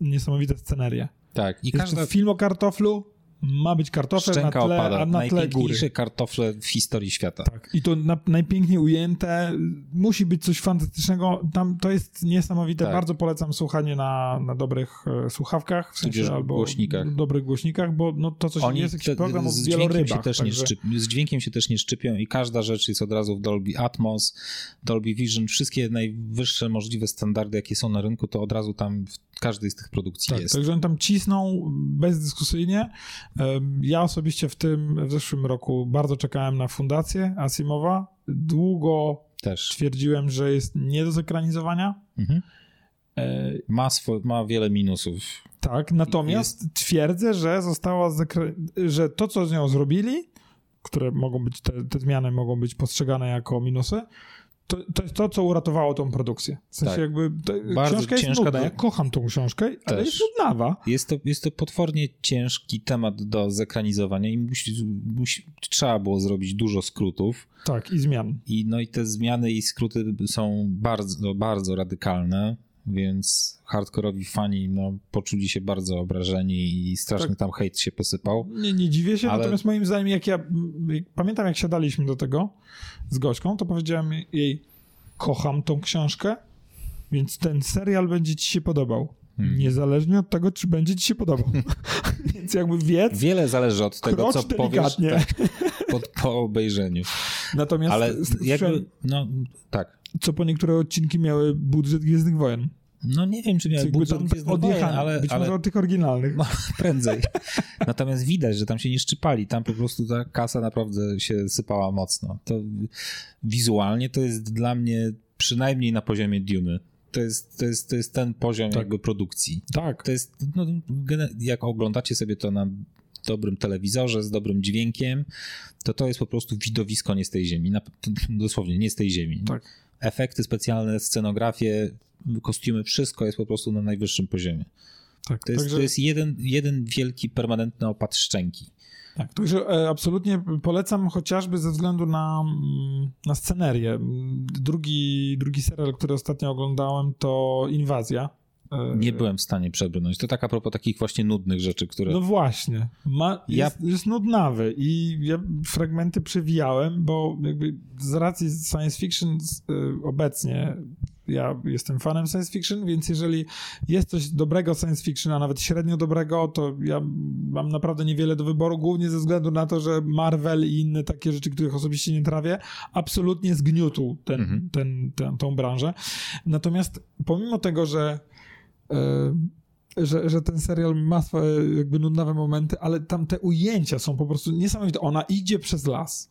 niesamowite scenerie. Tak. I każdy film o kartoflu ma być kartofle na tle góry. Najpiękniejsze kartofle w historii świata. Tak. I to najpiękniej ujęte. Musi być coś fantastycznego. Tam to jest niesamowite. Tak. Bardzo polecam słuchanie na dobrych słuchawkach. W sensie, albo głośnikach. Dobrych głośnikach, bo to coś jest jakiś program o wielorybach. Z dźwiękiem się też nie szczypią i każda rzecz jest od razu w Dolby Atmos, Dolby Vision. Wszystkie najwyższe możliwe standardy, jakie są na rynku, to od razu tam w każdej z tych produkcji jest. Także oni tam cisną bezdyskusyjnie. Ja osobiście w zeszłym roku bardzo czekałem na fundację Asimowa. Długo też twierdziłem, że jest nie do zekranizowania. Ma wiele minusów. Tak, natomiast twierdzę, że że to, co z nią zrobili, które mogą być, te zmiany mogą być postrzegane jako minusy, to jest to, co uratowało tą produkcję. W sensie jakby książka jest ciężka nudna. Ja kocham tą książkę, ale jest nudnawa. Jest to potwornie ciężki temat do zekranizowania i trzeba było zrobić dużo skrótów. Tak, i zmian. I te zmiany i skróty są bardzo, bardzo radykalne, więc hardkorowi fani poczuli się bardzo obrażeni i straszny tam hejt się posypał. Nie dziwię się, natomiast moim zdaniem pamiętam jak siadaliśmy do tego z Gośką, to powiedziałem jej, kocham tą książkę, więc ten serial będzie ci się podobał. Niezależnie od tego, czy będzie ci się podobał. Więc jakby wiele zależy od tego, co delikatnie powiesz po obejrzeniu. Natomiast co po niektóre odcinki miały budżet Gwiezdnych Wojen. Nie wiem, czy miały budżet Gwiezdnych Wojen, ale... Być może od tych oryginalnych. Prędzej. Natomiast widać, że tam się nie szczypali. Tam po prostu ta kasa naprawdę się sypała mocno. To wizualnie to jest dla mnie przynajmniej na poziomie Duny. To jest ten poziom jakby produkcji. Tak. To jest, jak oglądacie sobie to na dobrym telewizorze, z dobrym dźwiękiem, to jest po prostu widowisko nie z tej ziemi. Dosłownie nie z tej ziemi. Tak. Efekty specjalne, scenografie, kostiumy, wszystko jest po prostu na najwyższym poziomie. Tak. To jest jeden wielki, permanentny opat szczęki. Tak, także absolutnie polecam chociażby ze względu na scenerię. Drugi serial, który ostatnio oglądałem, to Inwazja. Nie byłem w stanie przebrnąć. To tak a propos takich właśnie nudnych rzeczy, które... No właśnie. Jest nudnawy i ja fragmenty przewijałem, bo jakby z racji science fiction obecnie... Ja jestem fanem science fiction, więc jeżeli jest coś dobrego science fiction, a nawet średnio dobrego, to ja mam naprawdę niewiele do wyboru, głównie ze względu na to, że Marvel i inne takie rzeczy, których osobiście nie trawię, absolutnie zgniótł tą branżę. Natomiast pomimo tego, że ten serial ma swoje jakby nudnawe momenty, ale tam te ujęcia są po prostu niesamowite. Ona idzie przez las.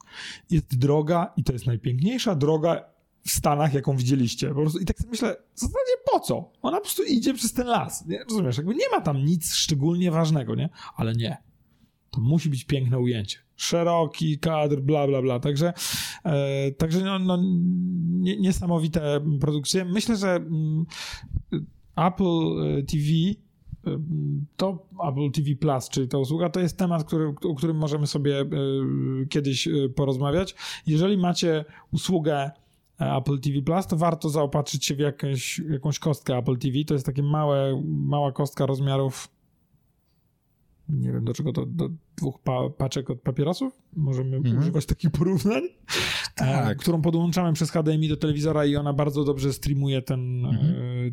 Jest droga i to jest najpiękniejsza droga w Stanach, jaką widzieliście. Po prostu. I tak sobie myślę, w zasadzie po co? Ona po prostu idzie przez ten las. Nie? Rozumiesz? Jakby nie ma tam nic szczególnie ważnego, nie? Ale nie. To musi być piękne ujęcie. Szeroki kadr, bla, bla, bla. Także niesamowite produkcje. Myślę, że Apple TV to Apple TV Plus, czyli ta usługa, to jest temat, o którym możemy sobie kiedyś porozmawiać. Jeżeli macie usługę Apple TV Plus, to warto zaopatrzyć się w jakąś kostkę Apple TV. To jest takie mała kostka rozmiarów, nie wiem do czego, do dwóch paczek od papierosów. Możemy używać takich porównań, tak. Którą podłączamy przez HDMI do telewizora i ona bardzo dobrze streamuje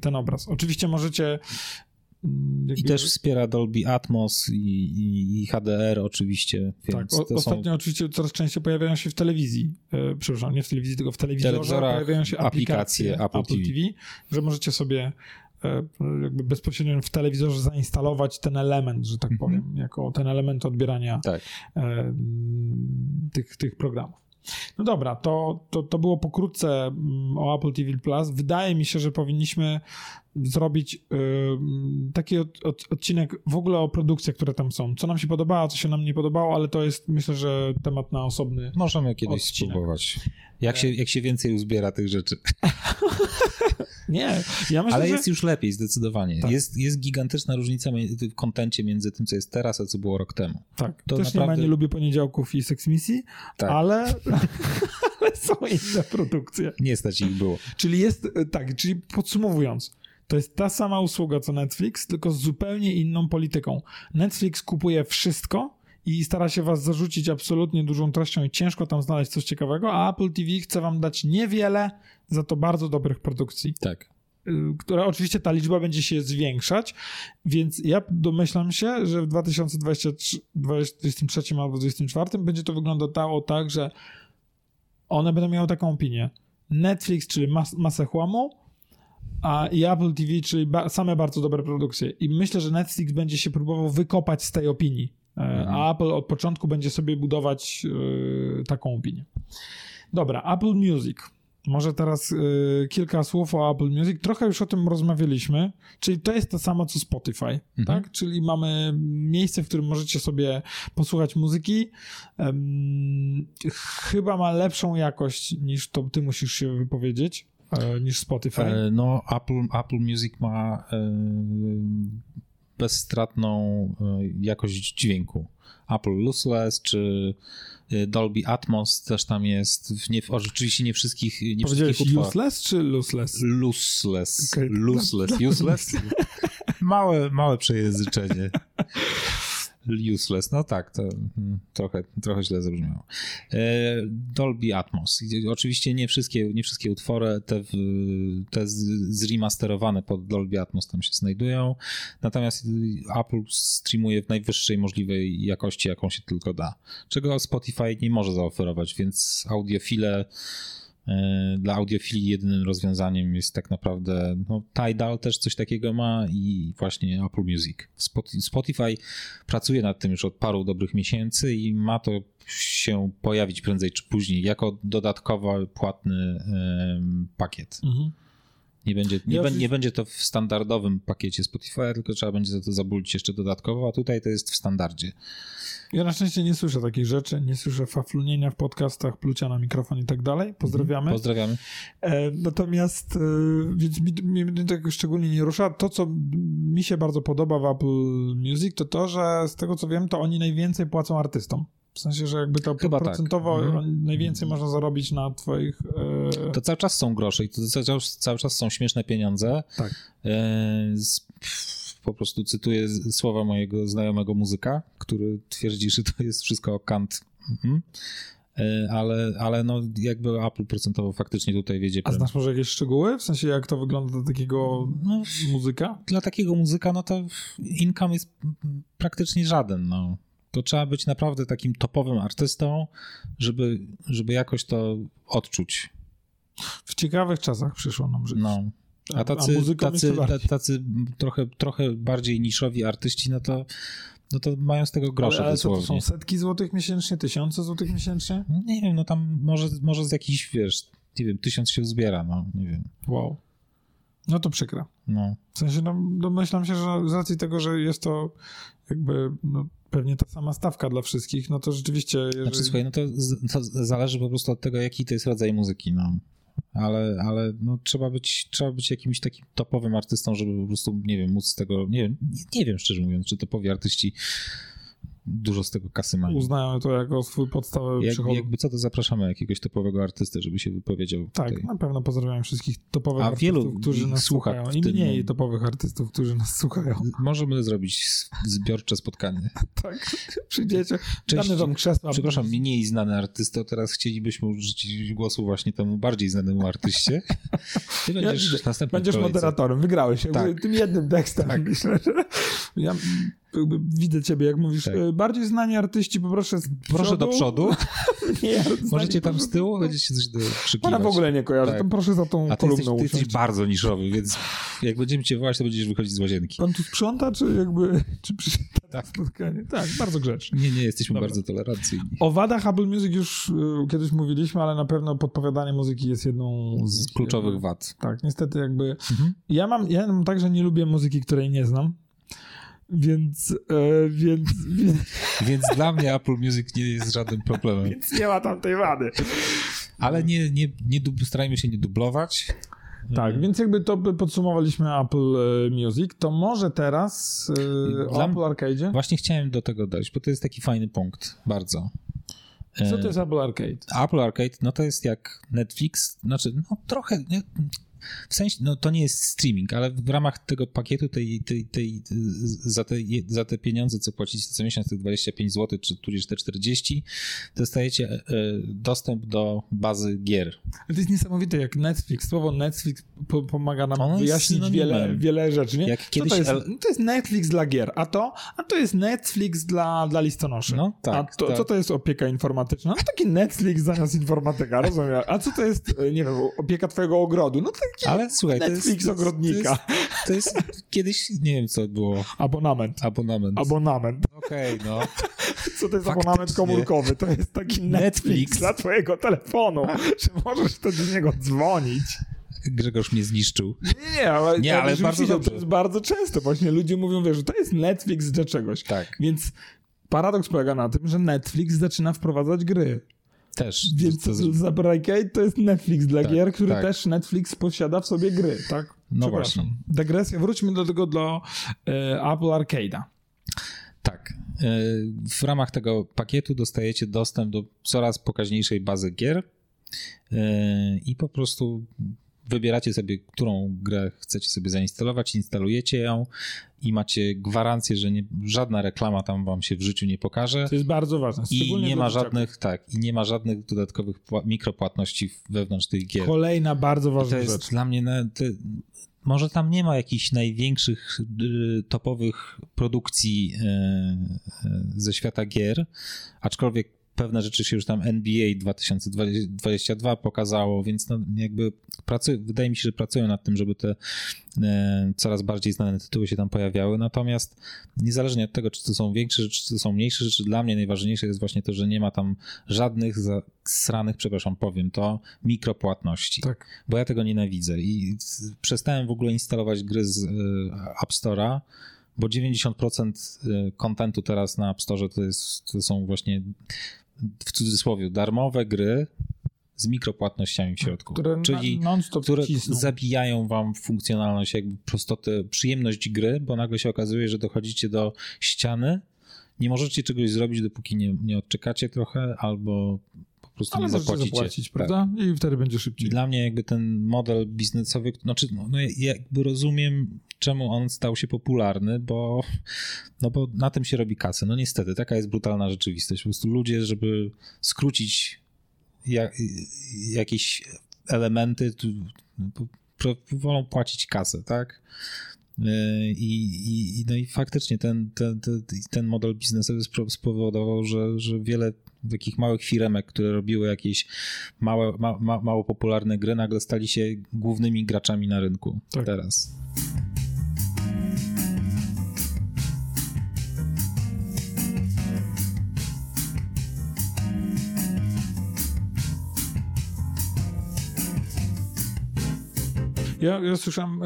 ten obraz. Oczywiście możecie... I też wspiera Dolby Atmos i HDR oczywiście. Więc tak, ostatnio oczywiście coraz częściej pojawiają się w telewizji, przepraszam, nie w telewizji, tylko w telewizorze pojawiają się aplikacje Apple TV, że możecie sobie jakby bezpośrednio w telewizorze zainstalować ten element, że tak powiem, jako ten element odbierania tych programów. No dobra, to było pokrótce o Apple TV Plus. Wydaje mi się, że powinniśmy zrobić taki odcinek w ogóle o produkcjach, które tam są. Co nam się podobało, co się nam nie podobało, ale to jest, myślę, że temat na osobny. Możemy kiedyś spróbować. Jak się więcej uzbiera tych rzeczy. Nie, ja myślę, ale jest już lepiej, zdecydowanie. Tak. Jest gigantyczna różnica w kontencie między tym, co jest teraz, a co było rok temu. Tak, to też naprawdę... nie lubię poniedziałków i seksmisji, tak. ale są inne produkcje. Nie stać ich było. Czyli podsumowując, to jest ta sama usługa co Netflix, tylko z zupełnie inną polityką. Netflix kupuje wszystko i stara się was zarzucić absolutnie dużą treścią i ciężko tam znaleźć coś ciekawego, a Apple TV chce wam dać niewiele, za to bardzo dobrych produkcji. Tak. Która oczywiście ta liczba będzie się zwiększać, więc ja domyślam się, że w 2023 albo 2024 będzie to wyglądało tak, że one będą miały taką opinię. Netflix, czyli masę chłamu, a i Apple TV, czyli same bardzo dobre produkcje. I myślę, że Netflix będzie się próbował wykopać z tej opinii. A Apple od początku będzie sobie budować taką opinię. Dobra, Apple Music. Może teraz kilka słów o Apple Music. Trochę już o tym rozmawialiśmy, czyli to jest to samo co Spotify, tak? Czyli mamy miejsce, w którym możecie sobie posłuchać muzyki. Chyba ma lepszą jakość niż to, ty musisz się wypowiedzieć, niż Spotify. No, Apple Music ma... bezstratną jakość dźwięku. Apple Lossless czy Dolby Atmos też tam jest. Rzeczywiście nie wszystkich utworach. Powiedziałeś useless czy lossless? Lossless. Okay. Useless. Małe przejęzyczenie. Useless, no tak, to trochę źle zabrzmiało. Dolby Atmos. Oczywiście nie wszystkie utwory, te zremasterowane pod Dolby Atmos tam się znajdują, natomiast Apple streamuje w najwyższej możliwej jakości, jaką się tylko da, czego Spotify nie może zaoferować, więc dla audiofilii jedynym rozwiązaniem jest tak naprawdę, no, Tidal też coś takiego ma i właśnie Apple Music. Spotify pracuje nad tym już od paru dobrych miesięcy i ma to się pojawić prędzej czy później jako dodatkowy płatny pakiet. Nie będzie to w standardowym pakiecie Spotify, tylko trzeba będzie za to zabulić jeszcze dodatkowo, a tutaj to jest w standardzie. Ja na szczęście nie słyszę takich rzeczy, nie słyszę faflunienia w podcastach, plucia na mikrofon i tak dalej. Pozdrawiamy. Pozdrawiamy. Natomiast, więc mnie tego szczególnie nie rusza. To, co mi się bardzo podoba w Apple Music, to, że z tego co wiem, to oni najwięcej płacą artystom. W sensie, że jakby to chyba procentowo najwięcej można zarobić na twoich... To cały czas są grosze i to cały czas są śmieszne pieniądze. Tak. Po prostu cytuję słowa mojego znajomego muzyka, który twierdzi, że to jest wszystko kant. Ale no jakby Apple procentowo faktycznie tutaj wiedzie. A znasz może jakieś szczegóły? W sensie jak to wygląda dla takiego muzyka? Dla takiego muzyka no to income jest praktycznie żaden, no. To trzeba być naprawdę takim topowym artystą, żeby jakoś to odczuć. W ciekawych czasach przyszło nam żyć. No. A tacy trochę bardziej niszowi artyści, no to mają z tego grosze dosłownie. Ale to są setki złotych miesięcznie, tysiące złotych miesięcznie? Nie wiem, no tam może z jakichś, nie wiem, 1000 się zbiera, no nie wiem. Wow. No to przykra. No. W sensie no, domyślam się, że z racji tego, że jest to jakby... No, pewnie ta sama stawka dla wszystkich, no to rzeczywiście... Jeżeli... Znaczy słuchaj, no to zależy po prostu od tego, jaki to jest rodzaj muzyki, no. ale no, trzeba być jakimś takim topowym artystą, żeby po prostu, nie wiem, móc z tego, nie wiem szczerze mówiąc, czy topowi artyści dużo z tego kasy mają. Uznają to jako swój podstawowy przychód. Jakby co, to zapraszamy jakiegoś topowego artystę, żeby się wypowiedział. Tak, tutaj. Na pewno pozdrawiam wszystkich topowych artystów, którzy nas słuchają. I mniej topowych artystów, którzy nas słuchają. Możemy zrobić zbiorcze spotkanie. Tak, przyjdziecie. Damy wam krzesła. Przepraszam, mniej znany artysta, teraz chcielibyśmy użyć głosu właśnie temu bardziej znanemu artyście. Ty będziesz moderatorem, wygrałeś się. Tak. Tym jednym tekstem. Tak. Myślę, że ja widzę ciebie, jak mówisz. Tak. Bardziej znani artyści, poproszę z proszę do przodu. Nie, możecie tam z tyłu, będziecie coś krzykiwać. Ona w ogóle nie kojarzy, tak. To proszę za tą kolumną usiąść. Ty jesteś bardzo niszowy, więc jak będziemy cię wołać, to będziesz wychodzić z łazienki. Pan tu sprząta, czy przyszedł na spotkanie? Tak, bardzo grzeczny. Nie, jesteśmy Dobra. Bardzo tolerancyjni. O wadach Apple Music już kiedyś mówiliśmy, ale na pewno podpowiadanie muzyki jest jedną z kluczowych wad. Tak, niestety jakby... Mhm. Ja mam tak, że nie lubię muzyki, której nie znam. Więc dla mnie Apple Music nie jest żadnym problemem. Więc nie ma tam tej wady. Ale starajmy się nie dublować. Tak, więc jakby to podsumowaliśmy Apple Music, to może teraz o Apple Arcade? Właśnie chciałem do tego dojść, bo to jest taki fajny punkt, bardzo. Co to jest Apple Arcade? Apple Arcade, no to jest jak Netflix, znaczy no trochę... Nie, w sensie, no to nie jest streaming, ale w ramach tego pakietu za te pieniądze, co płacicie co miesiąc, tych 25 zł, czy tudzież te 40, dostajecie dostęp do bazy gier. To jest niesamowite, jak Netflix, słowo Netflix pomaga nam wyjaśnić wiele rzeczy, nie? To jest Netflix dla gier, a to jest Netflix dla listonoszy. No, tak, co to jest opieka informatyczna? No taki Netflix zamiast informatyka, rozumiem. A co to jest, nie wiem, opieka twojego ogrodu? No taki, ale słuchaj, Netflix ogrodnika. To jest kiedyś, nie wiem co było. Abonament. Okej, no. Co to jest abonament komórkowy? To jest taki Netflix dla twojego telefonu, że możesz to do niego dzwonić. Grzegorz mnie zniszczył. Nie, ale bardzo dobrze. To jest bardzo często. Właśnie ludzie mówią, wiesz, że to jest Netflix dla czegoś. Tak. Więc paradoks polega na tym, że Netflix zaczyna wprowadzać gry. Też. Więc Arcade to jest Netflix dla gier, który też Netflix posiada w sobie gry, tak? No właśnie. Dygresja. Wróćmy do tego dla Apple Arcade'a. Tak. W ramach tego pakietu dostajecie dostęp do coraz pokaźniejszej bazy gier i po prostu wybieracie sobie, którą grę chcecie sobie zainstalować, instalujecie ją i macie gwarancję, że żadna reklama tam wam się w życiu nie pokaże. To jest bardzo ważne. I nie ma żadnych dodatkowych mikropłatności wewnątrz tych gier. Kolejna bardzo ważna rzecz. To jest dla mnie... Może tam nie ma jakichś największych topowych produkcji ze świata gier, aczkolwiek pewne rzeczy się już tam NBA 2022 pokazało, więc no jakby wydaje mi się, że pracują nad tym, żeby te coraz bardziej znane tytuły się tam pojawiały, natomiast niezależnie od tego, czy to są większe rzeczy, czy to są mniejsze rzeczy, dla mnie najważniejsze jest właśnie to, że nie ma tam żadnych sranych, mikropłatności, tak. Bo ja tego nienawidzę i przestałem w ogóle instalować gry z App Store'a, bo 90% kontentu teraz na App Store to są właśnie w cudzysłowie darmowe gry z mikropłatnościami w środku, które zabijają wam funkcjonalność, jakby prostotę, przyjemność gry, bo nagle się okazuje, że dochodzicie do ściany, nie możecie czegoś zrobić, dopóki nie odczekacie trochę albo po prostu nie zapłacicie, prawda? Tak. I wtedy będzie szybciej. Dla mnie jakby ten model biznesowy, jakby rozumiem, czemu on stał się popularny, bo na tym się robi kasę. No niestety, taka jest brutalna rzeczywistość. Po prostu ludzie, żeby skrócić jakieś elementy, wolą płacić kasę, tak? I faktycznie ten model biznesowy spowodował, że wiele takich małych firemek, które robiły jakieś mało popularne gry, nagle stali się głównymi graczami na rynku teraz. Ja słyszałem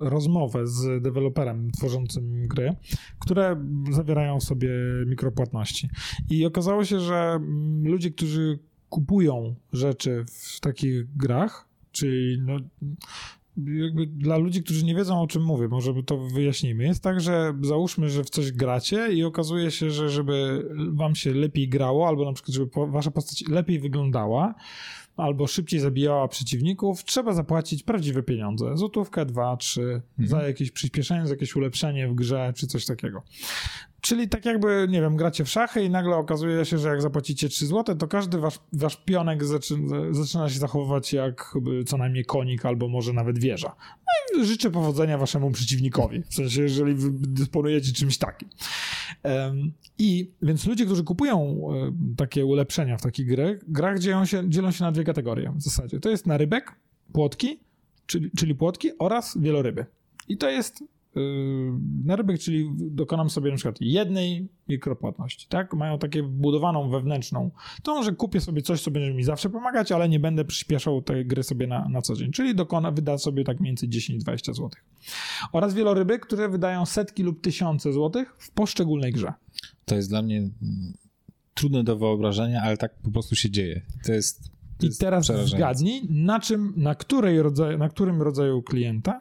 rozmowę z deweloperem tworzącym gry, które zawierają w sobie mikropłatności. I okazało się, że ludzie, którzy kupują rzeczy w takich grach, czyli no, jakby dla ludzi, którzy nie wiedzą, o czym mówię, może to wyjaśnijmy. Jest tak, że załóżmy, że w coś gracie i okazuje się, że żeby wam się lepiej grało, albo na przykład, żeby wasza postać lepiej wyglądała, albo szybciej zabijała przeciwników, trzeba zapłacić prawdziwe pieniądze. Złotówkę, 2, 3 za jakieś przyspieszenie, za jakieś ulepszenie w grze, czy coś takiego. Czyli tak jakby, nie wiem, gracie w szachy i nagle okazuje się, że jak zapłacicie 3 zł, to każdy wasz pionek zaczyna się zachowywać jak co najmniej konik albo może nawet wieża. No i życzę powodzenia waszemu przeciwnikowi, w sensie jeżeli wy dysponujecie czymś takim. I więc ludzie, którzy kupują takie ulepszenia w takich grach dzielą się na dwie kategorie w zasadzie. To jest narybek, płotki, czyli płotki oraz wieloryby. I to jest... narybek, czyli dokonam sobie na przykład jednej mikropłatności, tak? Mają takie wbudowaną wewnętrzną tą, że kupię sobie coś, co będzie mi zawsze pomagać, ale nie będę przyspieszał tej gry sobie na co dzień, czyli wyda sobie tak między 10-20 zł. Oraz wieloryby, które wydają setki lub tysiące złotych w poszczególnej grze. To jest dla mnie trudne do wyobrażenia, ale tak po prostu się dzieje. To jest teraz zgadnij, na którym rodzaju klienta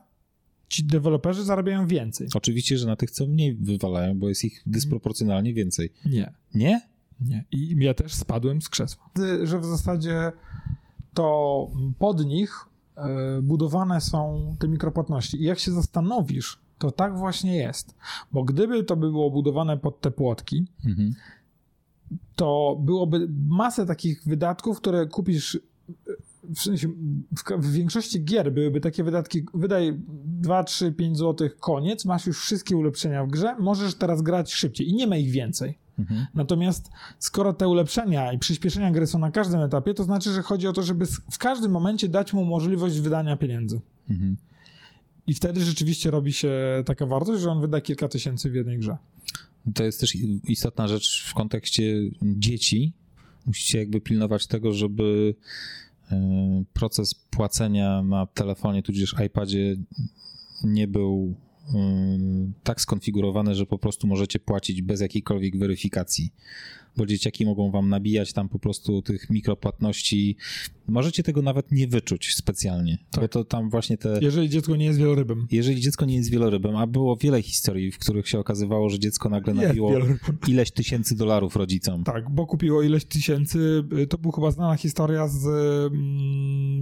ci deweloperzy zarabiają więcej. Oczywiście, że na tych, co mniej wywalają, bo jest ich dysproporcjonalnie więcej. Nie. Nie? Nie. I ja też spadłem z krzesła. Że w zasadzie to pod nich budowane są te mikropłatności. I jak się zastanowisz, to tak właśnie jest. Bo gdyby to było budowane pod te płotki, to byłoby masę takich wydatków, które kupisz... W sensie w większości gier byłyby takie wydatki, wydaj 2, 3, 5 zł, koniec, masz już wszystkie ulepszenia w grze, możesz teraz grać szybciej i nie ma ich więcej. Mhm. Natomiast skoro te ulepszenia i przyspieszenia gry są na każdym etapie, to znaczy, że chodzi o to, żeby w każdym momencie dać mu możliwość wydania pieniędzy. Mhm. I wtedy rzeczywiście robi się taka wartość, że on wyda kilka tysięcy w jednej grze. To jest też istotna rzecz w kontekście dzieci. Musicie jakby pilnować tego, żeby... proces płacenia na telefonie tudzież iPadzie nie był tak skonfigurowany, że po prostu możecie płacić bez jakiejkolwiek weryfikacji, bo dzieciaki mogą wam nabijać tam po prostu tych mikropłatności. Możecie tego nawet nie wyczuć specjalnie, tak. Bo to tam właśnie te... Jeżeli dziecko nie jest wielorybem. Jeżeli dziecko nie jest wielorybem, a było wiele historii, w których się okazywało, że dziecko nagle nabiło ileś tysięcy dolarów rodzicom. Tak, bo kupiło ileś tysięcy. To była chyba znana historia z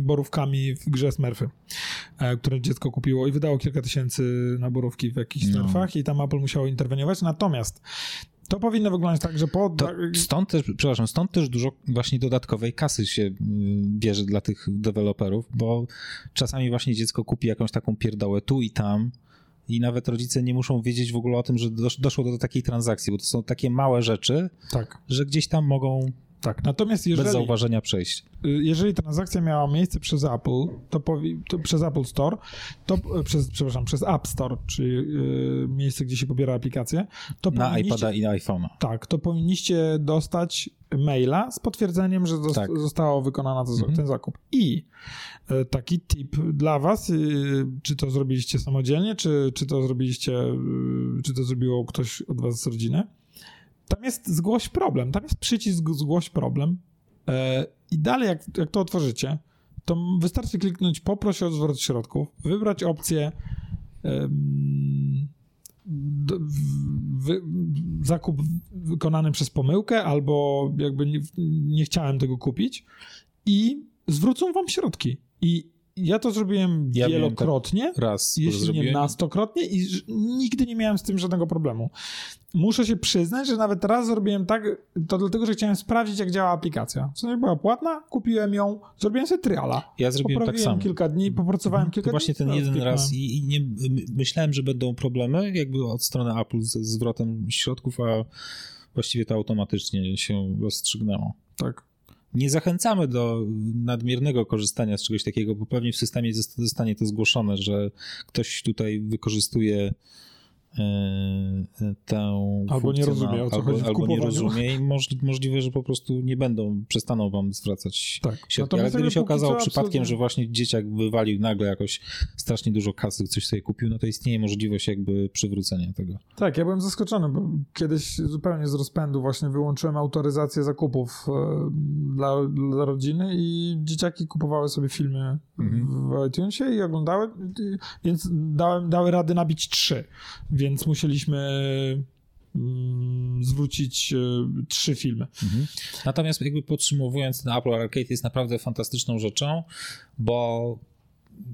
borówkami w grze Smurfy, które dziecko kupiło i wydało kilka tysięcy na borówki w jakichś Smurfach i tam Apple musiało interweniować. Natomiast to powinno wyglądać tak, że po... Stąd też dużo właśnie dodatkowej kasy się bierze dla tych deweloperów, bo czasami właśnie dziecko kupi jakąś taką pierdołę tu i tam i nawet rodzice nie muszą wiedzieć w ogóle o tym, że doszło do takiej transakcji, bo to są takie małe rzeczy, tak, że gdzieś tam mogą... Tak, natomiast jeżeli, bez zauważenia przejść. Jeżeli transakcja miała miejsce przez Apple, to przez Apple Store, przez App Store, czyli miejsce, gdzie się pobiera aplikacje, to na iPada i iPhone'a. Tak, to powinniście dostać maila z potwierdzeniem, że została wykonana ten zakup. I taki tip dla was, czy to zrobiliście samodzielnie, czy to zrobiło ktoś od was z rodziny. Tam jest zgłoś problem, tam jest przycisk zgłoś problem i dalej jak to otworzycie, to wystarczy kliknąć poproś o zwrot środków, wybrać opcję zakup wykonany przez pomyłkę albo jakby nie chciałem tego kupić i zwrócą wam środki. I ja to zrobiłem wielokrotnie, tak raz, jeśli nie nastokrotnie i nigdy nie miałem z tym żadnego problemu. Muszę się przyznać, że nawet raz zrobiłem tak, to dlatego, że chciałem sprawdzić, jak działa aplikacja. Co była płatna, kupiłem ją, zrobiłem sobie triala. Ja zrobiłem tak samo. Popracowałem kilka dni. Właśnie ten jeden raz i nie, myślałem, że będą problemy jakby od strony Apple ze zwrotem środków, a właściwie to automatycznie się rozstrzygnęło. Tak. Nie zachęcamy do nadmiernego korzystania z czegoś takiego, bo pewnie w systemie zostanie to zgłoszone, że ktoś tutaj wykorzystuje tę albo nie rozumie, o co chodzi w kupowaniu. Albo nie rozumie i możliwe, że po prostu nie będą, przestaną wam zwracać środki. Ale gdyby się okazało przypadkiem, że właśnie dzieciak wywalił nagle jakoś strasznie dużo kasy, coś sobie kupił, no to istnieje możliwość jakby przywrócenia tego. Tak, ja byłem zaskoczony, bo kiedyś zupełnie z rozpędu właśnie wyłączyłem autoryzację zakupów dla rodziny i dzieciaki kupowały sobie filmy w iTunesie i oglądały, więc dały radę nabić 3. Więc musieliśmy zwrócić 3 filmy. Mhm. Natomiast jakby podsumowując, Apple Arcade jest naprawdę fantastyczną rzeczą, bo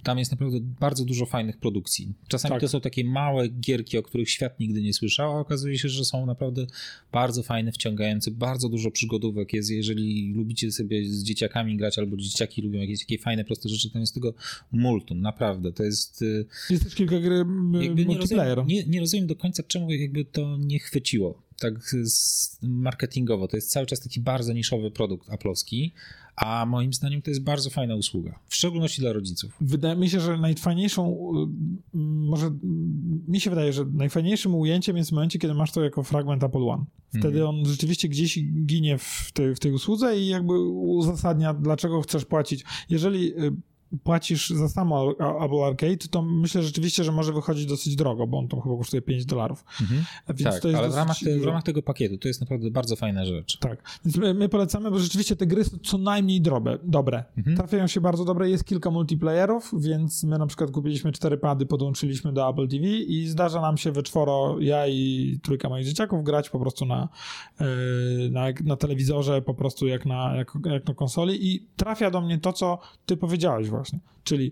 tam jest naprawdę bardzo dużo fajnych produkcji. Czasami to są takie małe gierki, o których świat nigdy nie słyszał, a okazuje się, że są naprawdę bardzo fajne, wciągające, bardzo dużo przygodówek jest. Jeżeli lubicie sobie z dzieciakami grać, albo dzieciaki lubią jakieś takie fajne, proste rzeczy, to jest tego multum, naprawdę. To jest... Jest też kilka gier multiplayer. Nie rozumiem do końca, czemu jakby to nie chwyciło tak marketingowo. To jest cały czas taki bardzo niszowy produkt aplowski, a moim zdaniem to jest bardzo fajna usługa, w szczególności dla rodziców. Wydaje mi się, że najfajniejszą, może mi się wydaje, że najfajniejszym ujęciem jest w momencie, kiedy masz to jako fragment Apple One. Wtedy on rzeczywiście gdzieś ginie w tej usłudze i jakby uzasadnia, dlaczego chcesz płacić. Jeżeli płacisz za samo Apple Arcade, to myślę rzeczywiście, że może wychodzić dosyć drogo, bo on tam chyba kosztuje $5. Tak, to jest ale w ramach tego pakietu to jest naprawdę bardzo fajna rzecz. Tak, więc my polecamy, bo rzeczywiście te gry są co najmniej dobre. Trafiają się bardzo dobre, jest kilka multiplayerów, więc my na przykład kupiliśmy 4 pady, podłączyliśmy do Apple TV i zdarza nam się we czworo, ja i trójka moich dzieciaków, grać po prostu na telewizorze, po prostu jak na konsoli i trafia do mnie to, co ty powiedziałeś właśnie, czyli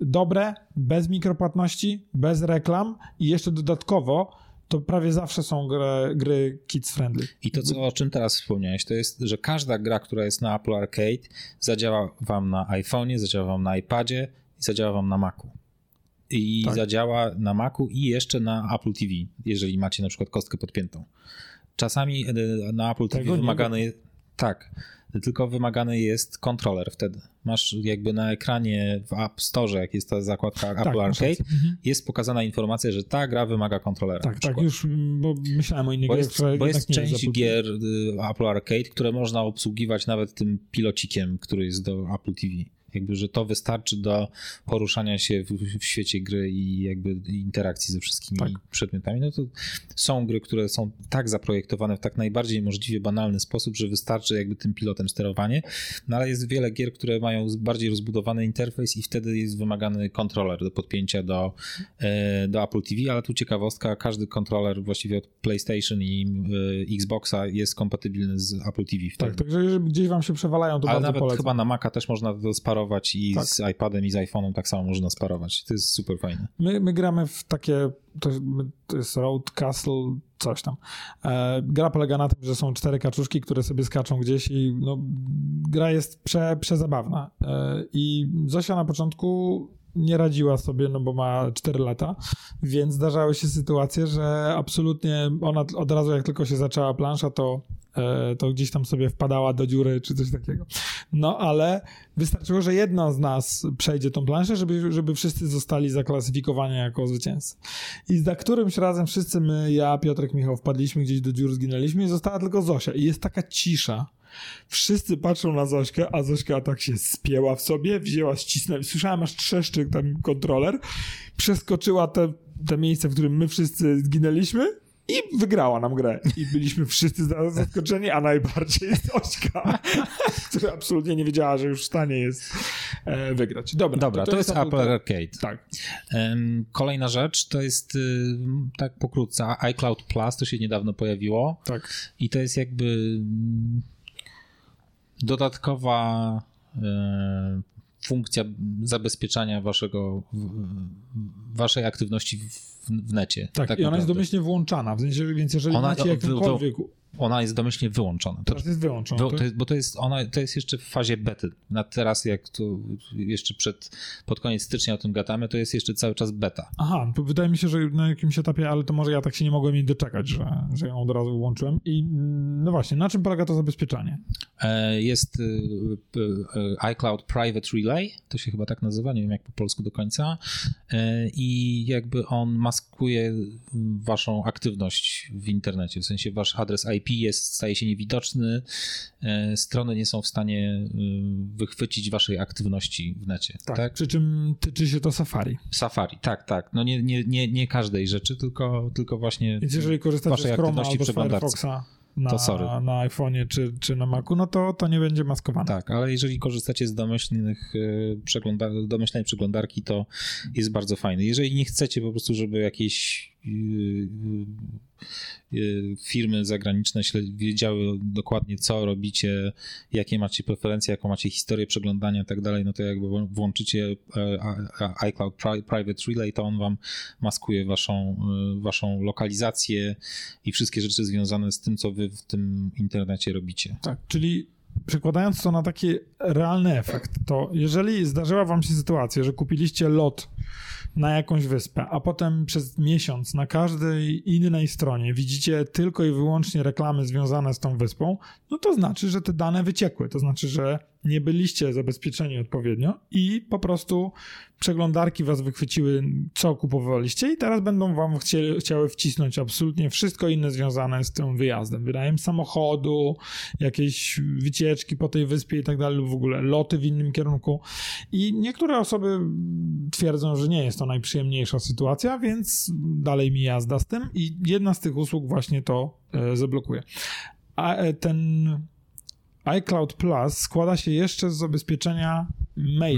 dobre, bez mikropłatności, bez reklam i jeszcze dodatkowo to prawie zawsze są gry kids friendly. I to, o czym teraz wspomniałeś, to jest, że każda gra, która jest na Apple Arcade, zadziała wam na iPhone'ie, zadziała wam na iPadzie i zadziała wam na Macu. I zadziała na Macu i jeszcze na Apple TV, jeżeli macie na przykład kostkę podpiętą. Czasami na Apple TV wymagane jest... Tak, tylko wymagany jest kontroler wtedy. Masz jakby na ekranie w App Store, jak jest ta zakładka Apple Arcade, jest pokazana informacja, że ta gra wymaga kontrolera. Tak, już, bo myślałem o innych grach. Bo jest część gier Apple Arcade, które można obsługiwać nawet tym pilocikiem, który jest do Apple TV. Jakby, że to wystarczy do poruszania się w świecie gry i jakby interakcji ze wszystkimi przedmiotami. No to są gry, które są tak zaprojektowane w tak najbardziej możliwie banalny sposób, że wystarczy jakby tym pilotem sterowanie, no ale jest wiele gier, które mają bardziej rozbudowany interfejs i wtedy jest wymagany kontroler do podpięcia do Apple TV, ale tu ciekawostka, każdy kontroler właściwie od PlayStation i Xboxa jest kompatybilny z Apple TV. Wtedy. Tak, także jeżeli gdzieś wam się przewalają, to ale nawet polecam. Chyba na Maca też można to sparować i z iPadem i z iPhone'em tak samo można sparować. To jest super fajne. My gramy w takie, to jest Road Castle, coś tam. Gra polega na tym, że są 4 kaczuszki, które sobie skaczą gdzieś i no, gra jest przezabawna. I Zosia na początku nie radziła sobie, no bo ma 4 lata, więc zdarzały się sytuacje, że absolutnie ona od razu jak tylko się zaczęła plansza, to gdzieś tam sobie wpadała do dziury czy coś takiego. No ale wystarczyło, że jedna z nas przejdzie tą planszę, żeby wszyscy zostali zaklasyfikowani jako zwycięzcy. I za którymś razem wszyscy my, ja, Piotrek, Michał, wpadliśmy gdzieś do dziur, zginęliśmy i została tylko Zosia. I jest taka cisza. Wszyscy patrzą na Zośkę, a Zośka tak się spięła w sobie, wzięła, ścisnęła. Słyszałem aż trzeszczyk ten kontroler. Przeskoczyła te miejsce, w którym my wszyscy zginęliśmy. I wygrała nam grę. I byliśmy wszyscy zaskoczeni, a najbardziej Zośka, która absolutnie nie wiedziała, że już w stanie jest wygrać. Dobra, to jest Apple Arcade. Tak. Kolejna rzecz to jest, tak pokrótce, iCloud Plus, to się niedawno pojawiło. Tak. I to jest jakby dodatkowa funkcja zabezpieczania waszej aktywności w necie. Tak, i ona jest domyślnie włączana, w sensie, więc jeżeli macie jakąkolwiek ona jest domyślnie wyłączona. Teraz jest wyłączona. Bo to jest, ona, to jest jeszcze w fazie bety. Na teraz, jak tu jeszcze pod koniec stycznia o tym gadamy, to jest jeszcze cały czas beta. Aha, to wydaje mi się, że na jakimś etapie, ale to może ja tak się nie mogłem jej doczekać, że ją od razu wyłączyłem. I no właśnie, na czym polega to zabezpieczanie? Jest iCloud Private Relay, to się chyba tak nazywa, nie wiem jak po polsku do końca. I jakby on maskuje waszą aktywność w internecie, w sensie wasz adres IP staje się niewidoczny, strony nie są w stanie wychwycić waszej aktywności w necie. Tak? Przy czym tyczy się to Safari. Safari, tak. No nie każdej rzeczy, tylko właśnie więc jeżeli korzystacie waszej z Chroma aktywności przeglądarki. Na iPhone'ie czy na Macu, no to nie będzie maskowane. Tak, ale jeżeli korzystacie z domyślnej przeglądarki, to jest bardzo fajne. Jeżeli nie chcecie po prostu, żeby jakieś firmy zagraniczne wiedziały dokładnie, co robicie, jakie macie preferencje, jaką macie historię przeglądania i tak dalej, no to jakby włączycie iCloud Private Relay, to on wam maskuje waszą lokalizację i wszystkie rzeczy związane z tym, co wy w tym internecie robicie. Tak, czyli przekładając to na taki realny efekt, to jeżeli zdarzyła wam się sytuacja, że kupiliście lot na jakąś wyspę, a potem przez miesiąc na każdej innej stronie widzicie tylko i wyłącznie reklamy związane z tą wyspą, no to znaczy, że te dane wyciekły, to znaczy, że nie byliście zabezpieczeni odpowiednio i po prostu przeglądarki was wychwyciły, co kupowaliście i teraz będą wam chciały wcisnąć absolutnie wszystko inne związane z tym wyjazdem. Wynajem samochodu, jakieś wycieczki po tej wyspie i tak dalej, w ogóle loty w innym kierunku. I niektóre osoby twierdzą, że nie jest to najprzyjemniejsza sytuacja, więc dalej mi jazda z tym i jedna z tych usług właśnie to zablokuje. A ten iCloud Plus składa się jeszcze z zabezpieczenia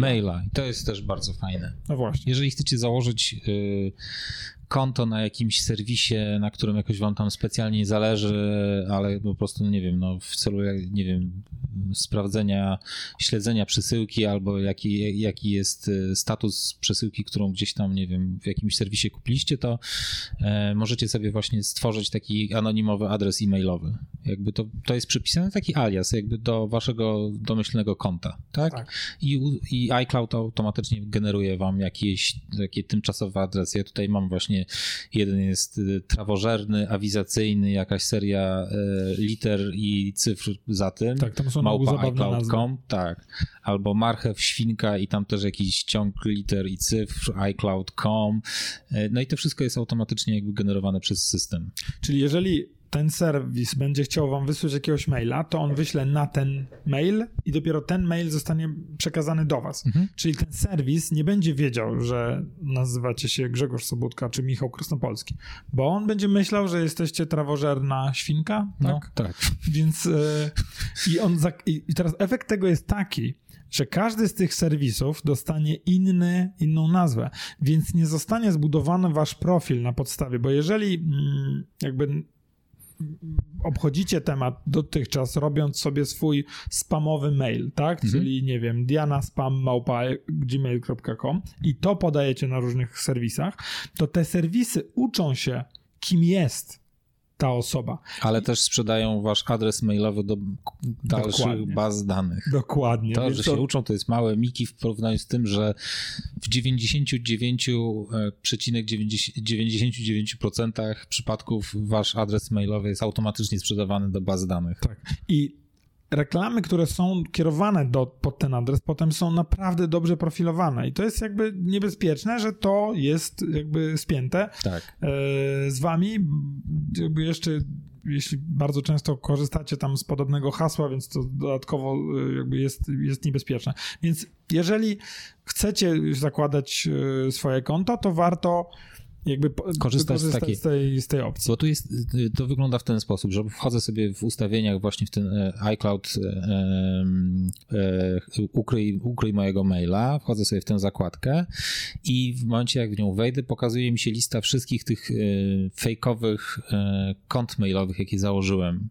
maila. I to jest też bardzo fajne. No właśnie. Jeżeli chcecie założyć konto na jakimś serwisie, na którym jakoś wam tam specjalnie nie zależy, ale po prostu, nie wiem, no w celu, nie wiem, sprawdzenia, śledzenia przesyłki albo jaki jest status przesyłki, którą gdzieś tam, nie wiem, w jakimś serwisie kupiliście, to możecie sobie właśnie stworzyć taki anonimowy adres e-mailowy. Jakby to jest przypisany taki alias jakby do waszego domyślnego konta, tak? I iCloud automatycznie generuje wam jakieś tymczasowe adresy. Ja tutaj mam właśnie jeden jest trawożerny, awizacyjny, jakaś seria liter i cyfr za tym. Tak, tam są małpa.iCloud.com, tak. Albo marchew, świnka i tam też jakiś ciąg liter i cyfr, iCloud.com. No i to wszystko jest automatycznie jakby generowane przez system. Czyli jeżeli ten serwis będzie chciał wam wysłać jakiegoś maila, to on wyśle na ten mail i dopiero ten mail zostanie przekazany do was. Mhm. Czyli ten serwis nie będzie wiedział, że nazywacie się Grzegorz Sobutka czy Michał Krasnopolski, bo on będzie myślał, że jesteście trawożerna świnka, tak? No, tak. Więc i teraz efekt tego jest taki, że każdy z tych serwisów dostanie inną nazwę, więc nie zostanie zbudowany wasz profil na podstawie, bo jeżeli jakby obchodzicie temat dotychczas, robiąc sobie swój spamowy mail, tak? Mhm. Czyli, nie wiem, dianaspam@gmail.com i to podajecie na różnych serwisach, to te serwisy uczą się, kim jest ta osoba. Ale też sprzedają wasz adres mailowy do dalszych baz danych. Dokładnie. To, że się uczą, to jest małe miki w porównaniu z tym, że w 99,99% przypadków wasz adres mailowy jest automatycznie sprzedawany do baz danych. Tak. I reklamy, które są kierowane pod ten adres, potem są naprawdę dobrze profilowane i to jest jakby niebezpieczne, że to jest jakby spięte z wami, jakby jeszcze jeśli bardzo często korzystacie tam z podobnego hasła, więc to dodatkowo jakby jest niebezpieczne. Więc jeżeli chcecie zakładać swoje konto, to warto jakby korzystać z tej opcji. Bo tu jest, to wygląda w ten sposób, że wchodzę sobie w ustawieniach właśnie w ten iCloud, ukryj mojego maila, wchodzę sobie w tę zakładkę i w momencie jak w nią wejdę, pokazuje mi się lista wszystkich tych fejkowych kont mailowych, jakie założyłem